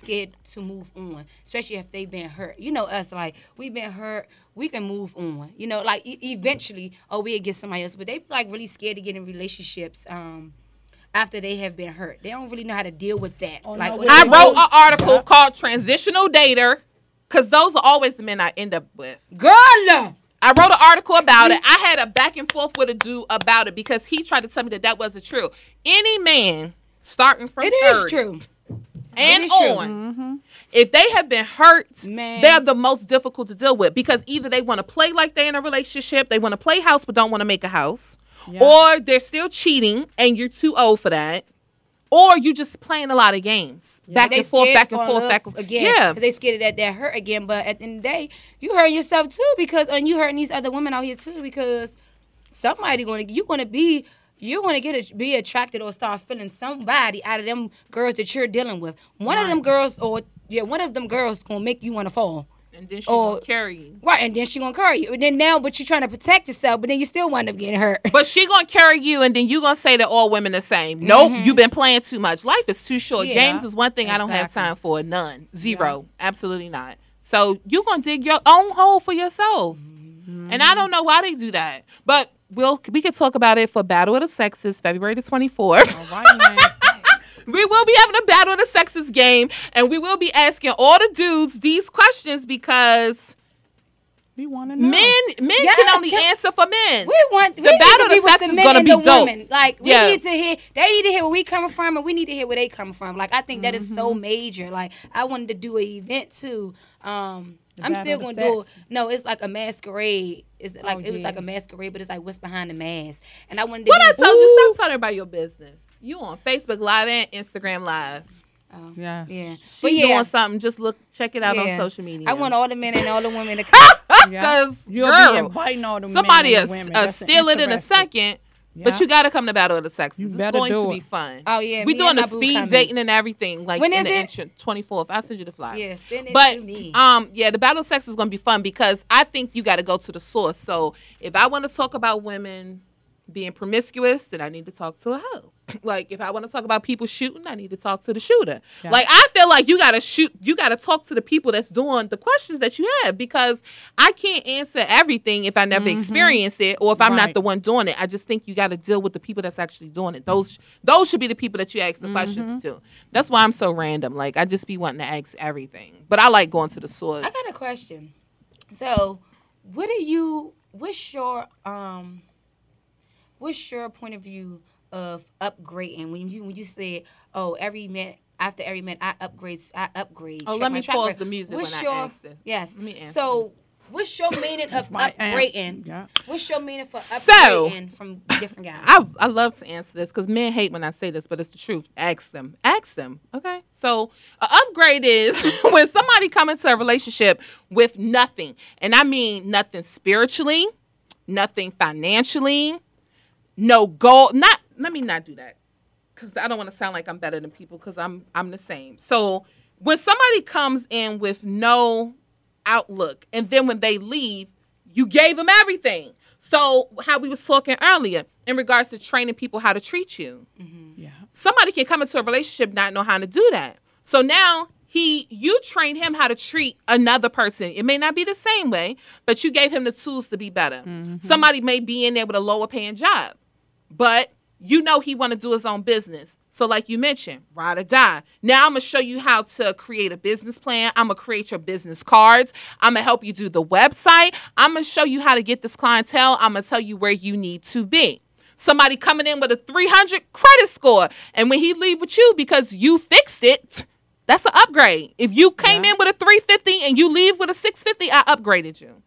to move on, especially if they've been hurt. You know us, like we've been hurt, we can move on. You know, like eventually, we'll get somebody else. But they like really scared to get in relationships. After they have been hurt, they don't really know how to deal with that. Oh, like I wrote an article called "Transitional Dater," because those are always the men I end up with. Girl. I wrote an article about it. I had a back and forth with a dude about it because he tried to tell me that wasn't true. Any man starting from 30. It is true. And on. Mm-hmm. If they have been hurt, they're the most difficult to deal with because either they want to play like they're in a relationship, they want to play house but don't want to make a house, or they're still cheating and you're too old for that. Or you just playing a lot of games. Back and forth. Again, yeah. Because they scared of that hurt again. But at the end of the day, you hurting yourself too and you hurting these other women out here too because somebody you're gonna be attracted or start feeling somebody out of them girls that you're dealing with. One of them girls gonna make you wanna fall. And then she's going to carry you. Right, and then she's going to carry you. And then but you're trying to protect yourself, but then you still wind up getting hurt. But she's going to carry you, and then you're going to say that all women are the same. Nope, you've been playing too much. Life is too short. Yeah, games is one thing I don't have time for. None. Zero. Yeah. Absolutely not. So you're going to dig your own hole for yourself. Mm-hmm. And I don't know why they do that. But we could talk about it for Battle of the Sexes, February the 24th. All right, man. We will be having a Battle of the Sexes game, and we will be asking all the dudes these questions because we want to know. Men can only answer for men. The Battle of the Sexes is going to be dope. Women. Like we need to hear, they need to hear where we coming from, and we need to hear where they coming from. Like I think that is so major. Like I wanted to do an event too. I'm still going to do it. No, it's like a masquerade. It was like a masquerade, but it's like what's behind the mask. And I wanted to stop talking about your business. You on Facebook Live and Instagram Live. Oh. Yeah. Doing something. Just check it out on social media. I want all the men and all the women to come. Because you'll be inviting all the somebody men and women. Somebody steal it in a second. Yeah. But you got to come to Battle of the Sexes. It's going to be fun. Oh, yeah. We're doing the speed dating and everything. Like when in the intro, 24th. I'll send you the flyer. Yeah, send it to me. The Battle of the Sexes is going to be fun because I think you got to go to the source. So if I want to talk about women being promiscuous, then I need to talk to a hoe. Like, if I want to talk about people shooting, I need to talk to the shooter. Yeah. Like, I feel like you got to talk to the people that's doing the questions that you have, because I can't answer everything if I never experienced it, or if I'm not the one doing it. I just think you got to deal with the people that's actually doing it. Those should be the people that you ask the questions to. That's why I'm so random. Like, I just be wanting to ask everything. But I like going to the source. I got a question. So, what's your point of view of upgrading? When you said, oh, every man after every man I upgrade. Oh, let me pause the music when I ask this. Yes. Let me answer. So, what's your meaning of upgrading? Yeah. What's your meaning for upgrading from different guys? I love to answer this because men hate when I say this, but it's the truth. Ask them. Okay. So an upgrade is when somebody comes into a relationship with nothing, and I mean nothing spiritually, nothing financially, no goal. Let me not do that, because I don't want to sound like I'm better than people, because I'm the same. So when somebody comes in with no outlook, and then when they leave, you gave them everything. So how we was talking earlier in regards to training people how to treat you, somebody can come into a relationship not know how to do that. So now you train him how to treat another person. It may not be the same way, but you gave him the tools to be better. Somebody may be in there with a lower paying job, but he want to do his own business. So like you mentioned, ride or die. Now I'm going to show you how to create a business plan. I'm going to create your business cards. I'm going to help you do the website. I'm going to show you how to get this clientele. I'm going to tell you where you need to be. Somebody coming in with a 300 credit score, and when he leave with you because you fixed it, that's an upgrade. If you came in with a 350 and you leave with a 650, I upgraded you.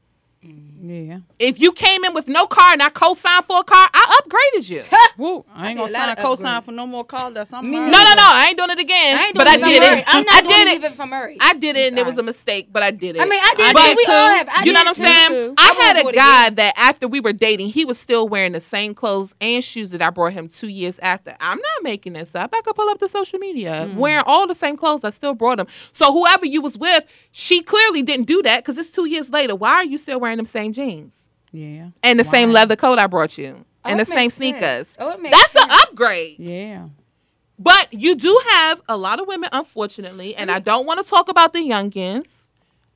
Yeah. If you came in with no car and I co-signed for a car, I upgraded you. Woo. I ain't gonna sign a co-sign for no more car. That's something. No, I ain't doing it again. I did it. I'm not doing it even for Murray. I did it, and it was a mistake, but I did it. I mean, I did it. We all have. You know what I'm saying? I had a guy that after we were dating, he was still wearing the same clothes and shoes that I brought him 2 years after. I'm not making this up. I could pull up the social media. Wearing all the same clothes, I still brought him. So whoever you was with, she clearly didn't do that, because it's 2 years later. Why are you still wearing them same jeans? Yeah. And the same leather coat I brought you. And the same sneakers. That's an upgrade. Yeah. But you do have a lot of women, unfortunately, and I don't want to talk about the youngins,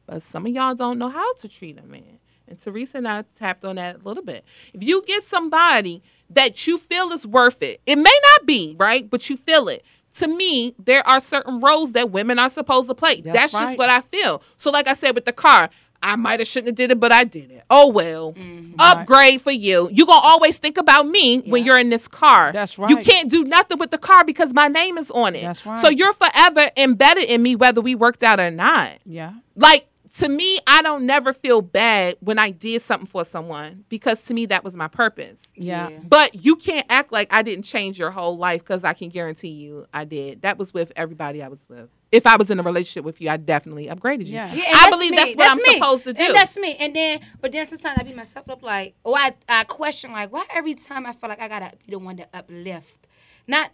but some of y'all don't know how to treat a man. And Teresa and I tapped on that a little bit. If you get somebody that you feel is worth it, it may not be, right? But you feel it. To me, there are certain roles that women are supposed to play. That's just what I feel. So like I said with the car, I might have shouldn't have did it, but I did it. Oh, well. Upgrade for you. You're going to always think about me when you're in this car. That's right. You can't do nothing with the car because my name is on it. That's right. So you're forever embedded in me whether we worked out or not. Yeah. Like, to me, I don't never feel bad when I did something for someone, because to me, that was my purpose. Yeah. But you can't act like I didn't change your whole life, because I can guarantee you I did. That was with everybody I was with. If I was in a relationship with you, I definitely upgraded you. Yeah. I believe that's what I'm supposed to do. And that's me. And then, but then sometimes I beat myself up like, or I question like, why every time I feel like I got to be the one to uplift? I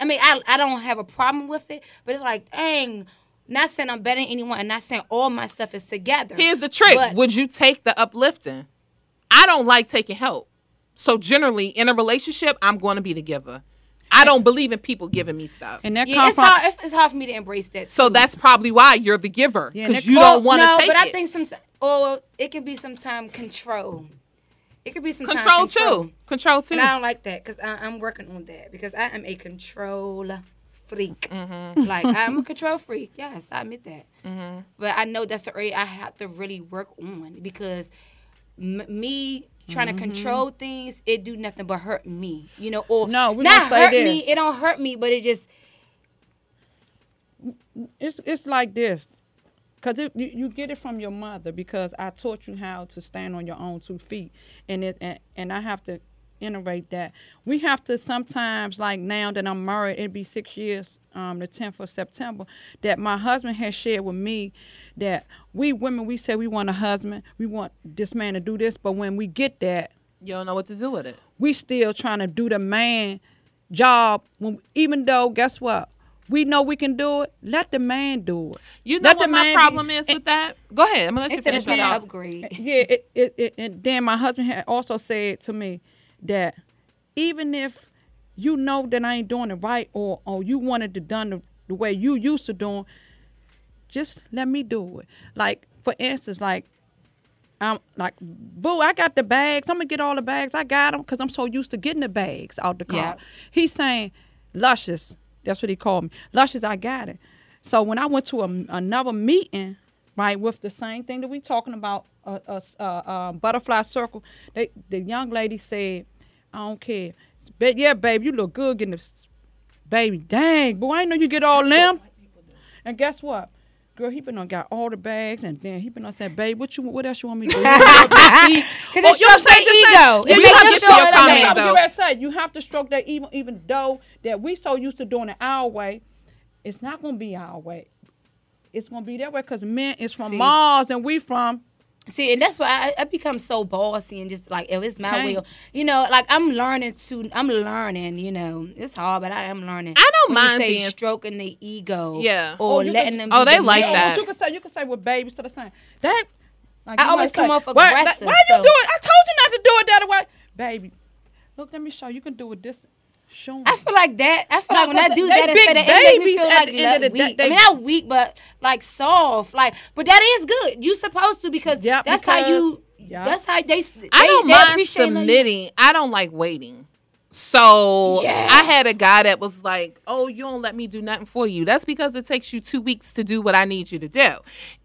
don't have a problem with it, but it's like, dang, not saying I'm better than anyone, and not saying all my stuff is together. Here's the trick. Would you take the uplifting? I don't like taking help. So generally, in a relationship, I'm going to be the giver. I don't believe in people giving me stuff. And that it's hard for me to embrace that too. So that's probably why you're the giver, because you don't want to take it. No, but I think sometimes, it can be sometimes control. It could be sometimes control. Control too. And I don't like that, because I'm working on that, because I am a control freak. Like, I'm a control freak. Yes, I admit that. But I know that's the area I have to really work on, because me trying to control things, it do nothing but hurt me, or it don't hurt me, but it just, it's like this, because you get it from your mother, because I taught you how to stand on your own 2 feet, and I have to iterate that. We have to sometimes, like now that I'm married, it'll be 6 years, the 10th of September, that my husband has shared with me that we women, we say we want a husband, we want this man to do this, but when we get that, you don't know what to do with it. We still trying to do the man job, even though, guess what? We know we can do it. Let the man do it. You know what my problem is with that? Go ahead. I'm going to let you finish that out. Yeah, and then my husband had also said to me, that even if you know that I ain't doing it right, or you wanted it done the way you used to doing, just let me do it. Like, for instance, like, I'm like, boo, I got the bags. I'm going to get all the bags. I got them because I'm so used to getting the bags out the car. Yeah. He's saying, Luscious. That's what he called me. Luscious, I got it. So when I went to another meeting, right, with the same thing that we talking about, Butterfly Circle, the young lady said, I don't care. But yeah, babe, you look good getting the baby. Dang, boo, I ain't know you get all them. And guess what? Girl, he been on got all the bags, and then he been on saying, babe, what else you want me to do? Because it's just ego. You have to stroke that ego, even though that we so used to doing it our way. It's not going to be our way. It's going to be that way because men is from Mars and we from. See, and that's why I become so bossy and just like, oh, it's my will. You know, like I'm learning, you know. It's hard, but I am learning. I don't mind being stroking the ego. Yeah. Or letting them. Oh, they like that. You can say with babies to the same. That, like, I always come off aggressive. Why you do it? I told you not to do it that way. Baby, look, let me show you. You can do it this. Show me. I feel like that. I feel like when I do that, instead of babies, at the end of the day, I mean, not weak, but like soft. Like, but that is good. You supposed to because that's how they. I don't mind submitting. I don't like waiting. So yes. I had a guy that was like, oh, you don't let me do nothing for you. That's because it takes you 2 weeks to do what I need you to do.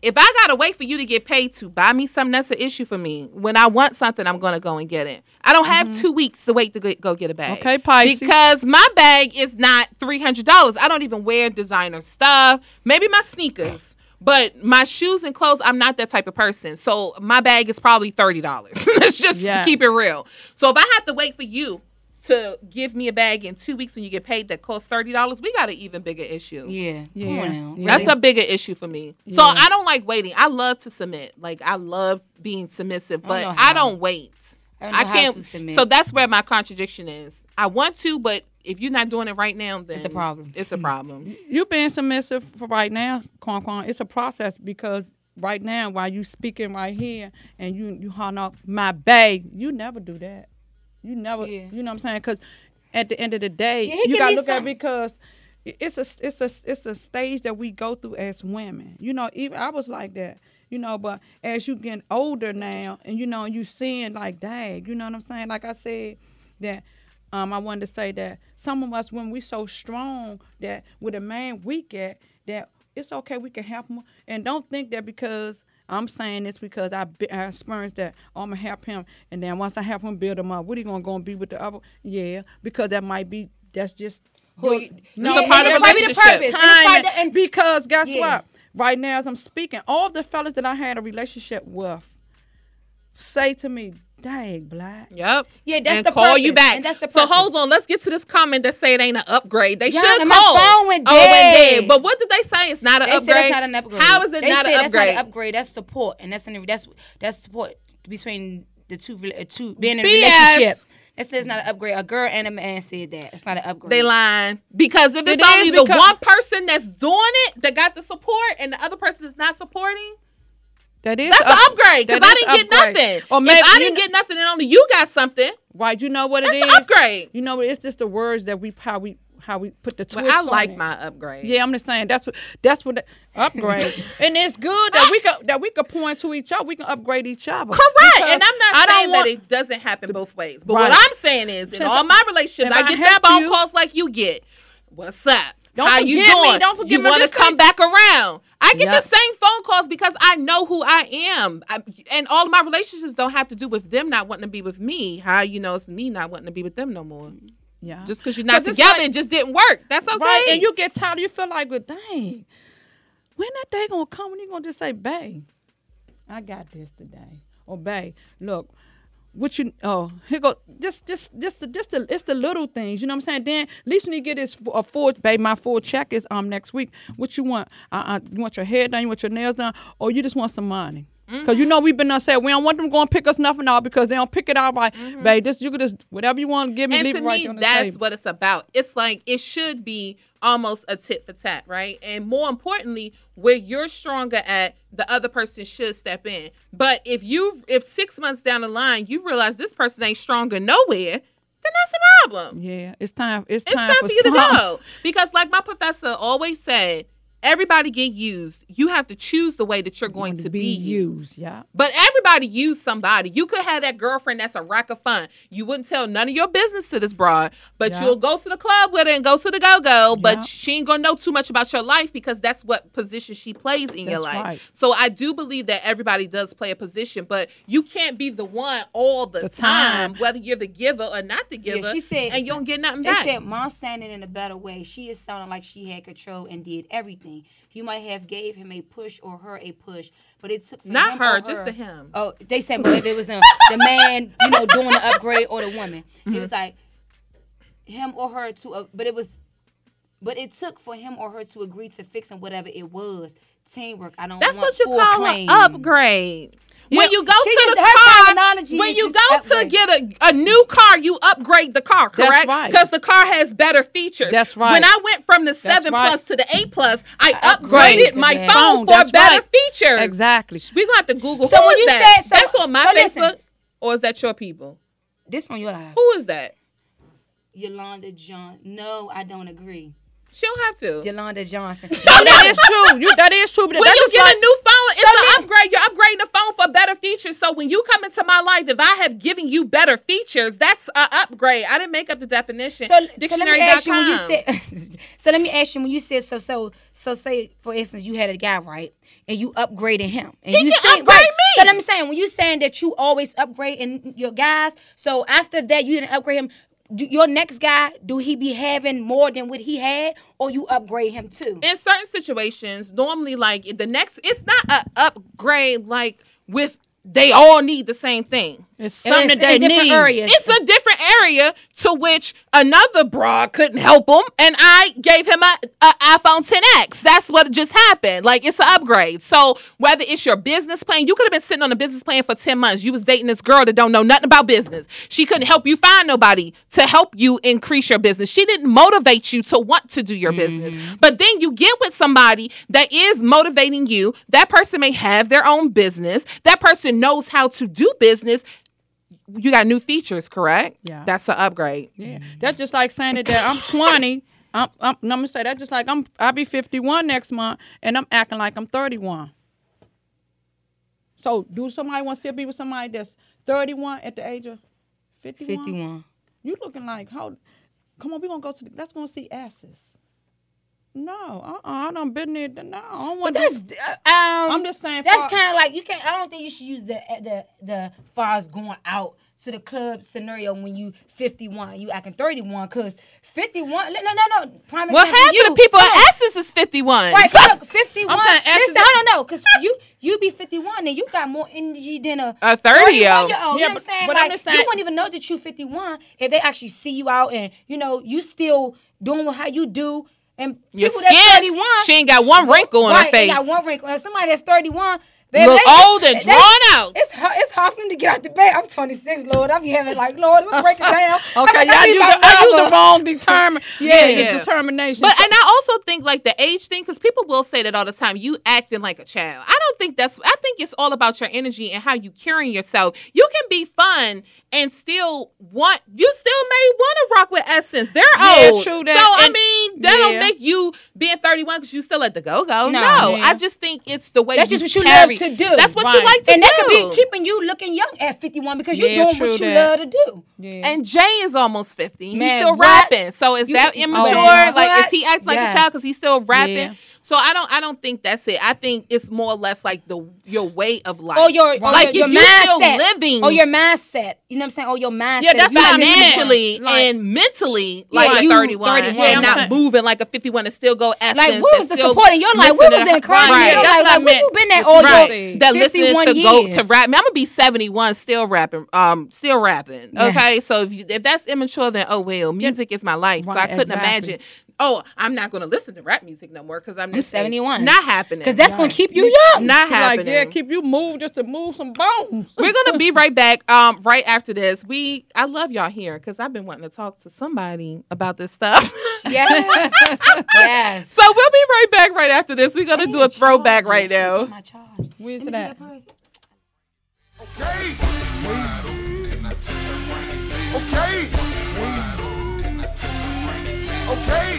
If I got to wait for you to get paid to buy me something, that's an issue for me. When I want something, I'm going to go and get it. I don't have 2 weeks to wait to go get a bag. Okay, Pisces. Because my bag is not $300. I don't even wear designer stuff. Maybe my sneakers. But my shoes and clothes, I'm not that type of person. So my bag is probably $30. Let's just keep it real. So if I have to wait for you to give me a bag in 2 weeks when you get paid that costs $30, we got an even bigger issue. Yeah. That's a bigger issue for me. Yeah. So I don't like waiting. I love to submit. Like, I love being submissive, but I don't wait. I can't. So that's where my contradiction is. I want to, but if you're not doing it right now, then it's a problem. It's a problem. You being submissive for right now, Quan Quan, it's a process because right now, while you speaking right here and you hollering out my bag, you never do that. You never, you know what I'm saying? Because at the end of the day, you got to look at it because it's a stage that we go through as women. You know, even I was like that, you know, but as you getting older now and, you know, you seeing like, dang, you know what I'm saying? Like I said that I wanted to say that some of us, when we so strong that with a man weak at, that it's okay, we can help him. And don't think that because I'm saying this because I experienced that. Oh, I'm going to help him. And then once I help him build him up, what are you going to go and be with the other? Yeah, because that might be, that's just. It might be the purpose. And because guess what? Right now as I'm speaking, all the fellas that I had a relationship with say to me, dang, Black. Yep. Yeah, that's the call you back. And that's the purpose. So hold on, let's get to this comment that say it ain't an upgrade. They should call. My phone went dead. But what did they say? It's not an upgrade. They said it's not an upgrade. How is it not an upgrade? That's not an upgrade. That's support, and that's support between the two being in a relationship. It says it's not an upgrade. A girl and a man said that. It's not an upgrade. They lying. Because if it's only the one person that's doing it that got the support and the other person is not supporting, that's an upgrade because I didn't get nothing. Or maybe, if I didn't get nothing and only you got something. Right, you know what it is? That's an upgrade. You know, it's just the words that how we put the twist on it. Well, I like my upgrade. Yeah, I'm just saying that's what the upgrade. And it's good that we could point to each other. We can upgrade each other. Correct. And I'm not saying that it doesn't happen both ways. But what I'm saying is in all my relationships, I get that phone calls like you get. What's up? How you doing? Don't forget me. You want to come back around. I get the same phone calls because I know who I am. And all of my relationships don't have to do with them not wanting to be with me. How you know it's me not wanting to be with them no more. Yeah. Just because you're not together, it just didn't work. That's okay. Right. And you get tired. You feel like, well, dang, when that day going to come when you going to just say, babe, I got this today. Or, babe, look. Here go just the it's the little things, you know what I'm saying? Then at least when you get this my full check is next week. What you want? You want your hair done, you want your nails done, or you just want some money? Because you know we've been upset. We don't want them going to pick us nothing out because they don't pick it out right. Babe, this you could just whatever you want, give me. And leave to me, right on the that's table. What it's about. It's like it should be almost a tit for tat, right? And more importantly, where you're stronger at, the other person should step in. But if 6 months down the line you realize this person ain't stronger nowhere. then that's a problem. Yeah, it's time for you to go. Because like my professor always said, everybody get used. You have to choose the way that you're going to be used. Yeah. But everybody use somebody. You could have that girlfriend that's a rock of fun. You wouldn't tell none of your business to this broad, but you'll go to the club with her and go to the go-go, but she ain't going to know too much about your life because that's what position she plays in your life. Right. So I do believe that everybody does play a position, but you can't be the one all the time, whether you're the giver or not the giver, she said, and you don't get nothing back. They said, Mom sounded in a better way. She is sounding like she had control and did everything. You might have gave him a push or her a push, but it took just the him. Oh, they said if it was him, the man, you know, doing the upgrade or the woman. Mm-hmm. It was like him or her to, but it took for him or her to agree to fixing whatever it was. Teamwork. That's what you call an upgrade. When you go to the car, when you go to get a new car, you upgrade the car, correct? Because the car has better features. That's right. When I went from the 7 Plus to the 8 Plus, I upgraded my phone for better features. Exactly. We're going to have to Google who is that. That's on my Facebook, or is that your people? This on your live. Who is that? Yolanda Johnson. No, I don't agree. She don't have to. Yolanda Johnson. That is true. When you get a new phone, it's an upgrade. You're upgrading the phone for better features. So when you come into my life, if I have given you better features, that's an upgrade. I didn't make up the definition. So, Dictionary.com. So let me ask you, say, for instance, you had a guy, right? And you upgraded him. And he can upgrade me. So let me say, when you saying that you always upgrading your guys, so after that you didn't upgrade him, your next guy, do he be having more than what he had, or you upgrade him too? In certain situations, normally, like, the next, it's not an upgrade, like, with they all need the same thing. It's something that they need. It's a different area to which another bra couldn't help him, and I gave him an iPhone 10X. That's what just happened. Like, it's an upgrade. So whether it's your business plan, you could have been sitting on a business plan for 10 months. You was dating this girl that don't know nothing about business. She couldn't help you find nobody to help you increase your business. She didn't motivate you to want to do your business. But then you get with somebody that is motivating you. That person may have their own business. That person knows how to do business. You got new features, correct? Yeah. That's an upgrade. Yeah. That's just like saying that I'm 20. I'm going to say that's just like I'll be 51 next month, and I'm acting like I'm 31. So do somebody want to still be with somebody that's 31 at the age of 51? 51. You looking like, come on, we're going to go to that's going to see asses. No, I don't been there. No, I don't want to. I'm just saying. That's kind of like you can't. I don't think you should use the far as going out to the club scenario when you 51, you acting 31, cause 51. No. Prime well, half you, of the people at Essence is 51. Right, so look, 51. I'm saying Essence. I don't know, cause you be 51 and you got more energy than a 30-year-old. Yeah, you know what I'm saying? Like, I'm saying, you wouldn't even know that you 51 if they actually see you out and you know you still doing how you do. And your skin, that's 31, she ain't got one wrinkle on her face. She got one wrinkle. And somebody that's 31, baby, look old and drawn out. It's hard for them to get out the bed. I'm 26, Lord. I be having like, Lord, I'm breaking down. Okay, I use the wrong determination. But and I also think like the age thing, because people will say that all the time. You acting like a child. I think it's all about your energy and how you carrying yourself. You can be fun and still may want to rock with Essence. They're old. True that. So and, I mean, that don't make you being 31 because you still at the go-go. No. I just think it's the way that's what you love to do. That's what you like to do. And that could be keeping you looking young at 51 because you're doing what you love to do. Yeah. And Jay is almost 50. Man, he's still rapping. So is that immature? Oh, like, is he acting like a child because he's still rapping? Yeah. So I don't think that's it. I think it's more or less like your way of life. Or your mindset. Still living. Or your mindset. You know what I'm saying? Or your mindset. Yeah, that's financially and mentally like a 31. And not moving like a 51 and still go Essence. Like, what was the support in your life? What was the encouragement? Like, where you been at all your 51 years? That listening to go to rap. I'm going to be 71 still rapping. Okay? So if that's immature, then music is my life. So I couldn't imagine. Oh, I'm not going to listen to rap music no more because I'm 71. Not happening. Because that's going to keep you young. Not happening. Like, keep you moved just to move some bones. We're going to be right back right after this. I love y'all here because I've been wanting to talk to somebody about this stuff. Yes. Yes. So we'll be right back right after this. We're going to do a throwback right now. My charge. Where's that? Okay. Okay. Okay. Okay. Okay. Okay.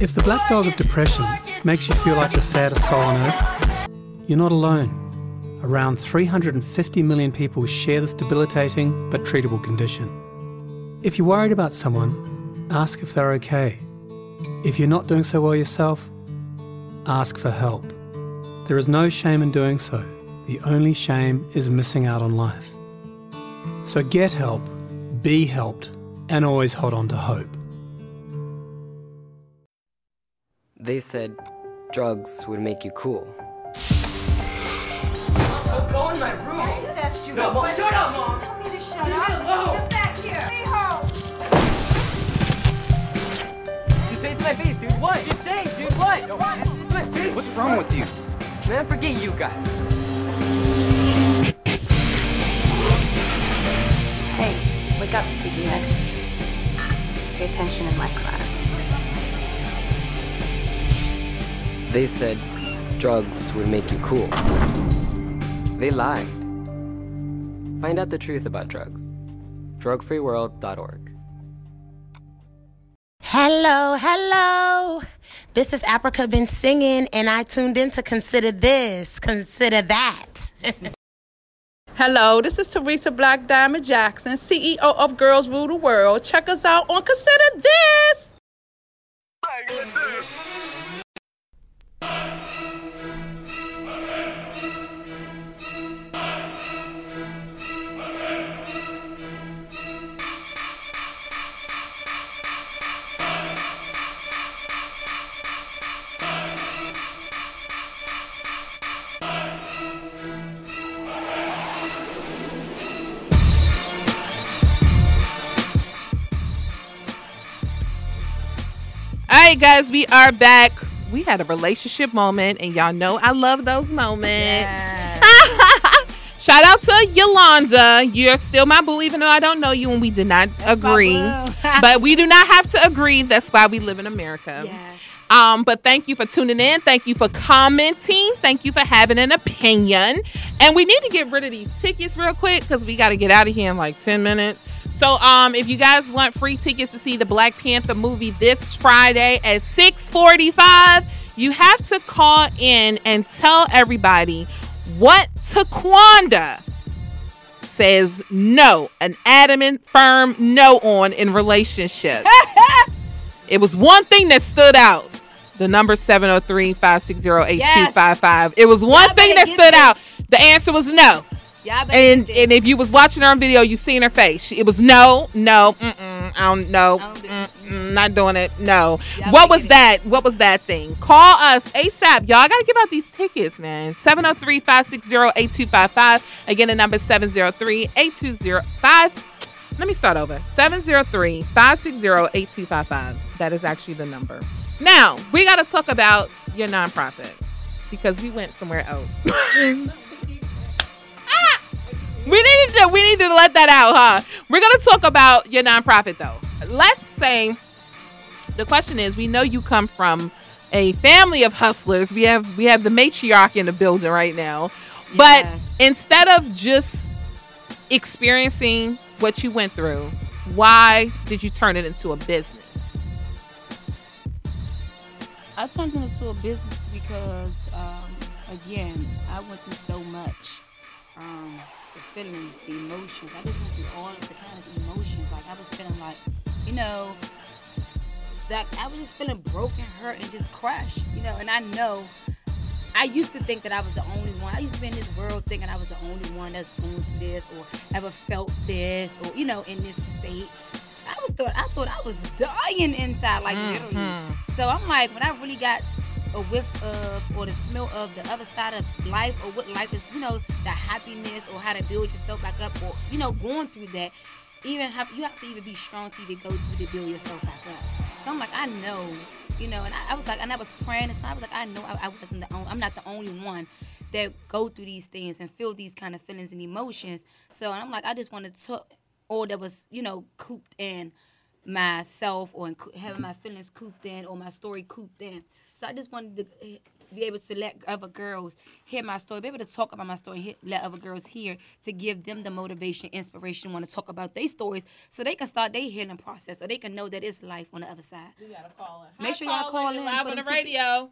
If the black dog of depression makes you feel like the saddest soul on earth, you're not alone. Around 350 million people share this debilitating but treatable condition. If you're worried about someone, ask if they're okay. If you're not doing so well yourself, ask for help. There is no shame in doing so. The only shame is missing out on life. So get help, be helped, and always hold on to hope. They said drugs would make you cool. Go in my room. I just asked you. No, well, shut up, Mom. Tell me to shut up. Get back here. Stay home. Just say it to my face, dude. What? Just say it, dude. What? No, it's my face. What's wrong with you? Man, forget you guys. Hey, wake up, sleepyhead. pay attention in my class. They said drugs would make you cool. They lied. Find out the truth about drugs. Drugfreeworld.org. Hello, hello. This is Africa Been Singing, and I tuned in to Consider This, Consider That. Hello, this is Teresa Black Diamond Jackson, CEO of Girls Rule the World. Check us out on Consider This. Hey guys, we are back. We had a relationship moment, and y'all know I love those moments. Yes. Shout out to Yolanda. You're still my boo, even though I don't know you, and we did not agree. But we do not have to agree. That's why we live in America. Yes. But thank you for tuning in. Thank you for commenting. Thank you for having an opinion. And we need to get rid of these tickets real quick because we got to get out of here in like 10 minutes. So if you guys want free tickets to see the Black Panther movie this Friday at 6:45, you have to call in and tell everybody what Taquanda says no, an adamant, firm no on in relationships. It was one thing that stood out. The number 703-560-8255. It was one thing that stood out. The answer was no. And if you was watching her on video, you seen her face. It was no, I don't know, not doing it, no. What was that? What was that thing? Call us ASAP, y'all. I got to give out these tickets, man. 703-560-8255. Again, the number 703-820-5. Let me start over. 703-560-8255. That is actually the number. Now, we got to talk about your nonprofit because we went somewhere else. We need to let that out, huh? We're going to talk about your nonprofit, though. Let's say the question is, we know you come from a family of hustlers. We have the matriarch in the building right now. Yes. But instead of just experiencing what you went through, why did you turn it into a business? I turned it into a business because, again, I went through so much. The feelings, the emotions. I just went through all of the kind of emotions. Like, I was feeling like, you know, stuck. I was just feeling broken, hurt, and just crushed, you know. And I know, I used to think that I was the only one. I used to be in this world thinking I was the only one that's going through this or ever felt this or, you know, in this state. I thought I was dying inside, like, literally. So I'm like, when I really got a whiff of or the smell of the other side of life or what life is, you know, the happiness or how to build yourself back up or, you know, going through that, you have to be strong to even go through to build yourself back up. So I'm like, I know, you know, and I was like, and I was praying, and I was like, I know I wasn't the only, I'm not the only one that go through these things and feel these kind of feelings and emotions. So I'm like, I just want to took all that was, you know, cooped in myself or having my feelings cooped in or my story cooped in. So I just wanted to be able to let other girls hear my story, be able to talk about my story, let other girls hear, to give them the motivation, inspiration, want to talk about their stories so they can start their healing process so they can know that it's life on the other side. You got to call in. Make sure y'all call in. Live on the radio.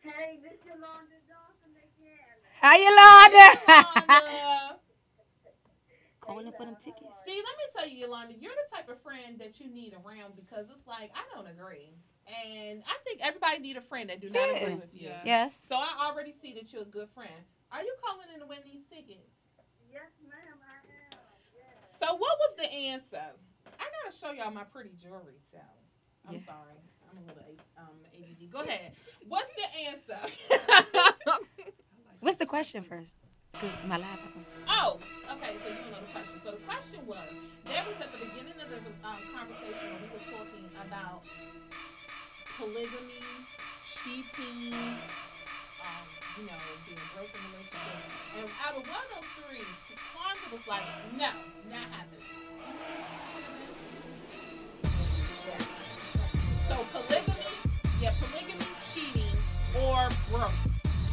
Hey, this is Yolanda Dawson again. Hi, Yolanda. Calling for them tickets. See, let me tell you, Yolanda, you're the type of friend that you need around because it's like, I don't agree. And I think everybody need a friend that do not agree with you. Yes. So I already see that you're a good friend. Are you calling in to win these tickets? Yes, ma'am, I am. Yes. So what was the answer? I gotta show y'all my pretty jewelry talent. I'm sorry, I'm a little ADD. Go ahead. What's the answer? What's the question first? Cause my live. Oh, okay. So you don't know the question. So the question was, there was at the beginning of the conversation when we were talking about polygamy, cheating, you know, being broken relationship. And out of one of those three, Taquanda was like, no, not happening. world.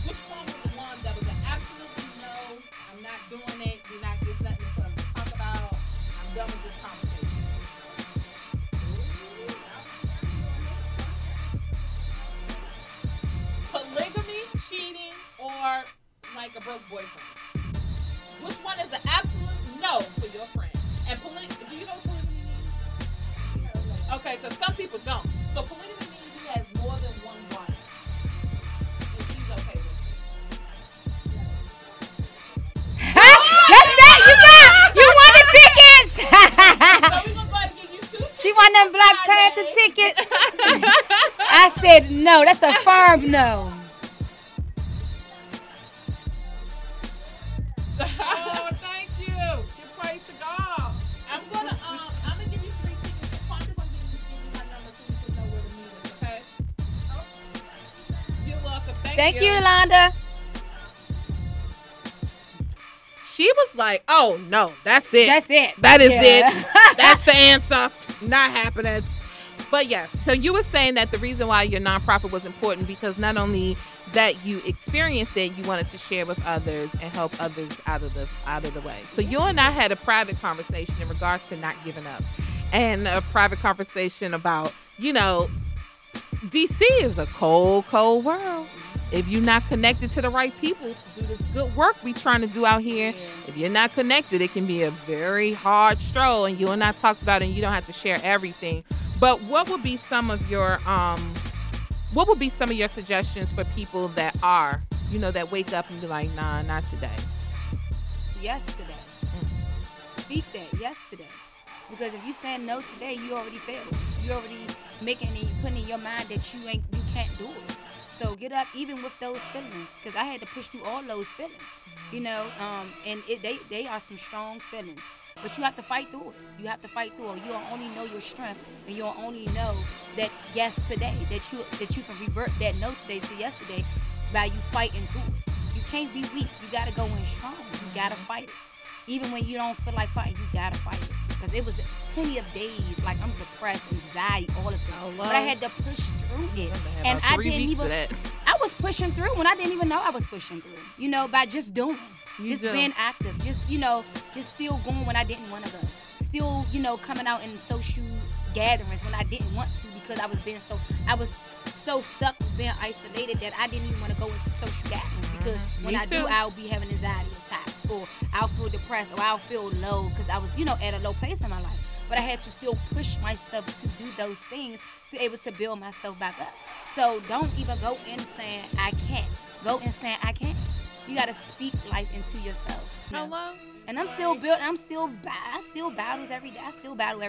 Which one was the one that was an absolute no, I'm not doing it, you're not just nothing to talk about, I'm done with this conversation? Polygamy, cheating, or like a broke boyfriend? Which one is an absolute no for your friend? And do you know what polygamy means? Okay, so some people don't. So polygamy means he has more than one wife. And she's okay with it. That's that! You got! You won the tickets! So we're gonna go ahead and give you 2 tickets. She won them Black Panther tickets. I said no. That's a firm no. Thank you, Yolanda. She was like, oh, no, that's it. That's it. That is it. That's the answer. Not happening. But, yes, so you were saying that the reason why your nonprofit was important because not only that you experienced it, you wanted to share with others and help others out of the way. So you and I had a private conversation in regards to not giving up and a private conversation about, you know, D.C. is a cold, cold world. If you're not connected to the right people to do this good work we trying to do out here, if you're not connected, it can be a very hard stroll. And you and I talked about it, and you don't have to share everything. But what would be some of your suggestions for people that are, you know, that wake up and be like, nah, not today? Yes today. Speak that yes today. Because if you say no today, you already failed. You already making it, putting in your mind that you can't do it. So get up, even with those feelings, because I had to push through all those feelings, you know, and they are some strong feelings. But you have to fight through it. You have to fight through it. You'll only know your strength, and you'll only know that yes today, that you can revert that no today to yesterday by you fighting through it. You can't be weak. You got to go in strong. You got to fight it. Even when you don't feel like fighting, you got to fight it. Because it was plenty of days, like I'm depressed, anxiety, all of that. Oh, wow. But I had to push through it. And I didn't even, I was pushing through when I didn't even know I was pushing through. You know, by just doing. Just being active. Just, you know, just still going when I didn't want to go. Still, you know, coming out in social gatherings when I didn't want to because I was being so stuck with being isolated that I didn't even want to go into social gatherings because when I do, I'll be having anxiety attacks or I'll feel depressed or I'll feel low because I was, you know, at a low place in my life. But I had to still push myself to do those things to be able to build myself back up. So don't even go in saying, I can't. Go in saying, I can. You got to speak life into yourself. You know? Hello? And I'm still building. I still battle every day.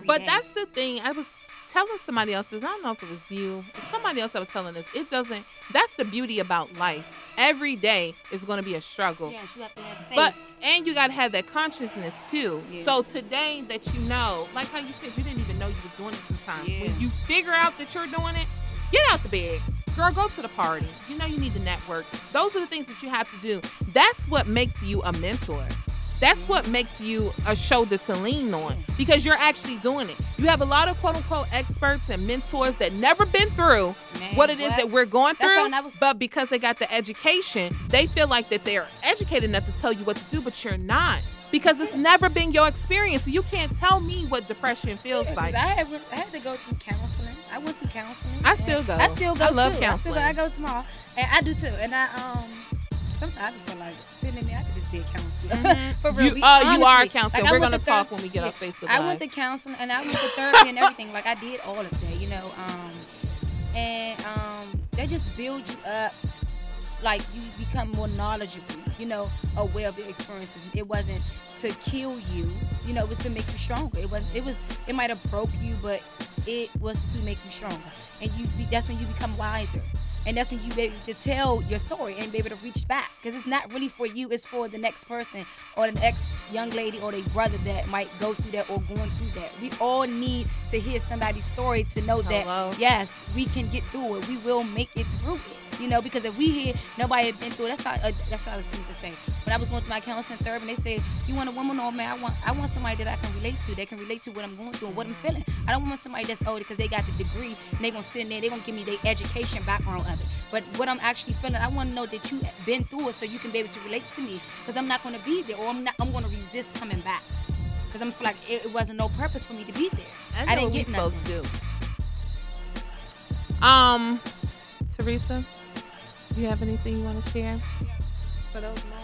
But that's the thing. I was telling somebody else this. I don't know if it was you. Somebody else I was telling this. It doesn't. That's the beauty about life. Every day is going to be a struggle. Yes, you have to have faith. And you got to have that consciousness too. Yeah. So today that you know, like how you said, you didn't even know you was doing it sometimes. Yeah. When you figure out that you're doing it, get out the bed. Girl, go to the party. You know you need to network. Those are the things that you have to do. That's what makes you a mentor. That's what makes you a shoulder to lean on because you're actually doing it. You have a lot of quote-unquote experts and mentors that never been through what it is that we're going through, but because they got the education, they feel like that they're educated enough to tell you what to do, but you're not because it's never been your experience. So you can't tell me what depression feels like. I had to go through counseling. I went through counseling. I still go. I love counseling. I go tomorrow, and I do too. And sometimes I feel like sitting in there, I could just be a counselor. For real. You are a counselor. Like, we're going to talk when we get off Facebook Live. I went to counseling, and I went to therapy and everything. Like, I did all of that, you know. They just build you up. Like, you become more knowledgeable, you know, aware of your experiences. It wasn't to kill you. You know, it was to make you stronger. It might have broke you, but it was to make you stronger. And that's when you become wiser. And that's when you be able to tell your story and be able to reach back. Because it's not really for you. It's for the next person or the next young lady or their brother that might go through that or going through that. We all need to hear somebody's story to know that, yes, we can get through it. We will make it through it. You know, because if we hear nobody had been through it, that's what I was thinking to say. When I was going through my counseling therapy, and they said, you want a woman or a man? I want somebody that I can relate to. They can relate to what I'm going through and what I'm feeling. I don't want somebody that's older because they got the degree and they're going to sit in there. They're going to give me their education background of it. but what I'm actually feeling, I want to know that you've been through it so you can be able to relate to me, because I'm not going to be there, or I'm going to resist coming back, because I'm feel like it wasn't no purpose for me to be there. I didn't get nothing. Supposed to do. Teresa, do you have anything you want to share for those moments?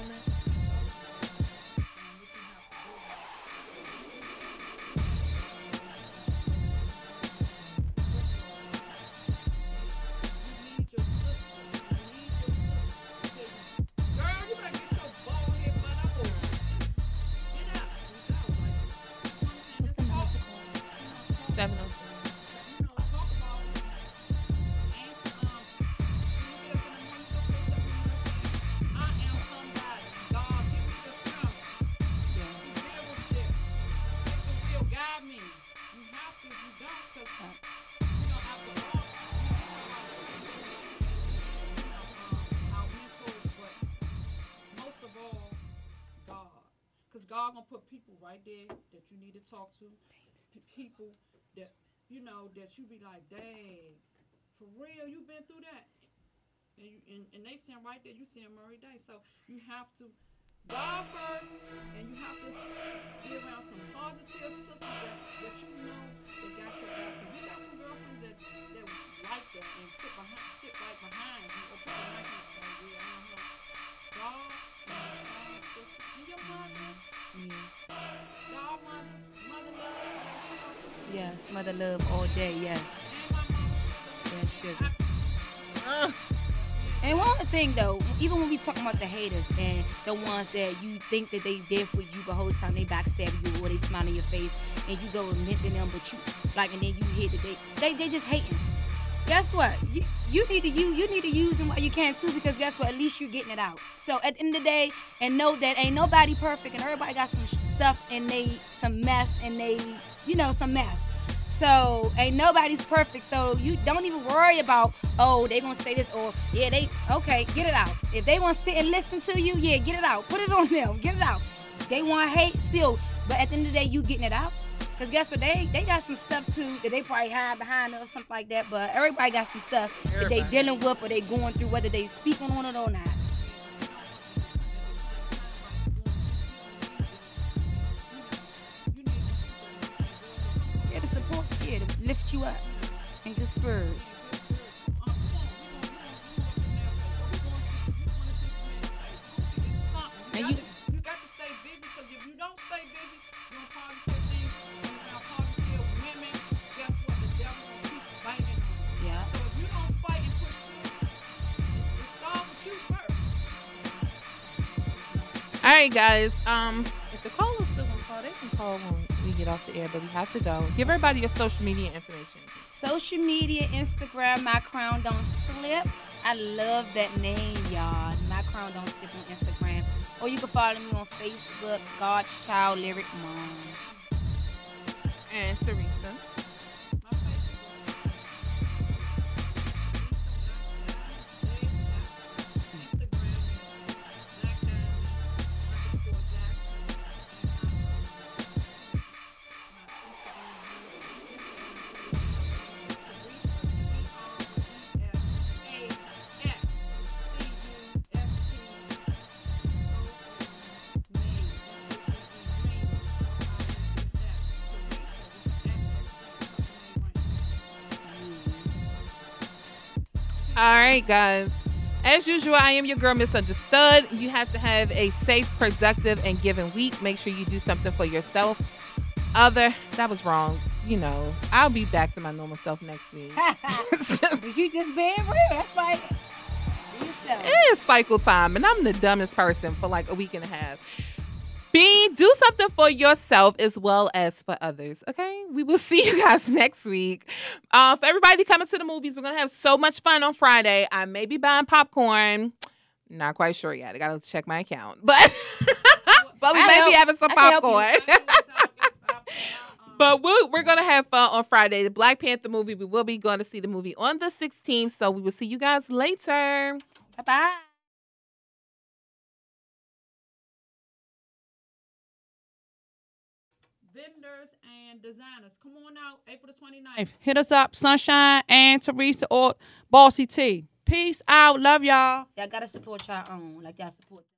God gonna put people right there that you need to talk to. People that you know that you be like, dang, for real, you been through that, and they saying right there, you seeing them every day. So you have to God first, and you have to be around some positive sisters that you know that got your back. Cause you got some girlfriends that like that and sit right behind you or put behind you. Yeah, I don't know. God, your mother. Yeah. Y'all mother love. Yes, mother love all day, yes. Yes, sugar. And one other thing though, even when we talking about the haters and the ones that you think that they there for you, but whole time they backstab you or they smile in your face and you go admit to them, but you like, and then you hear that they just hating. Guess what? You need to use them while you can too, because guess what? At least you're getting it out. So at the end of the day, and know that ain't nobody perfect, and everybody got some stuff and some mess. So ain't nobody's perfect. So you don't even worry about, oh, they gonna say this, or yeah, they okay. Get it out. If they wanna sit and listen to you, yeah, get it out. Put it on them. Get it out. They wanna hate still, but at the end of the day, you getting it out. Because guess what, they got some stuff, too, that they probably hide behind or something like that. But everybody got some stuff that they dealing with or they going through, whether they speaking on it or not. Yeah, the support, yeah, to lift you up and get spurs. And you got to stay busy, because if you don't stay busy, you're probably... All right, guys. If the call is still on call, they can call when we get off the air, but we have to go. Give everybody your social media information. Social media, Instagram, My Crown Don't Slip. I love that name, y'all. My Crown Don't Slip on Instagram. Or you can follow me on Facebook, God's Child Lyric Mom. And Teresa. All right, guys. As usual, I am your girl, Misunderstood. You have to have a safe, productive, and giving week. Make sure you do something for yourself. That was wrong. You know, I'll be back to my normal self next week. But you just being real. That's right. It is cycle time, and I'm the dumbest person for like a week and a half. B, do something for yourself as well as for others, okay? We will see you guys next week. For everybody coming to the movies, we're going to have so much fun on Friday. I may be buying popcorn. Not quite sure yet. I got to check my account. But we may be having some popcorn. But we're going to have fun on Friday. The Black Panther movie, we will be going to see the movie on the 16th. So we will see you guys later. Bye-bye. Vendors and designers, come on out April the 29th. Hit us up, Sunshine and Teresa or Bossy T. Peace out. Love y'all. Y'all gotta support y'all own. Like y'all support.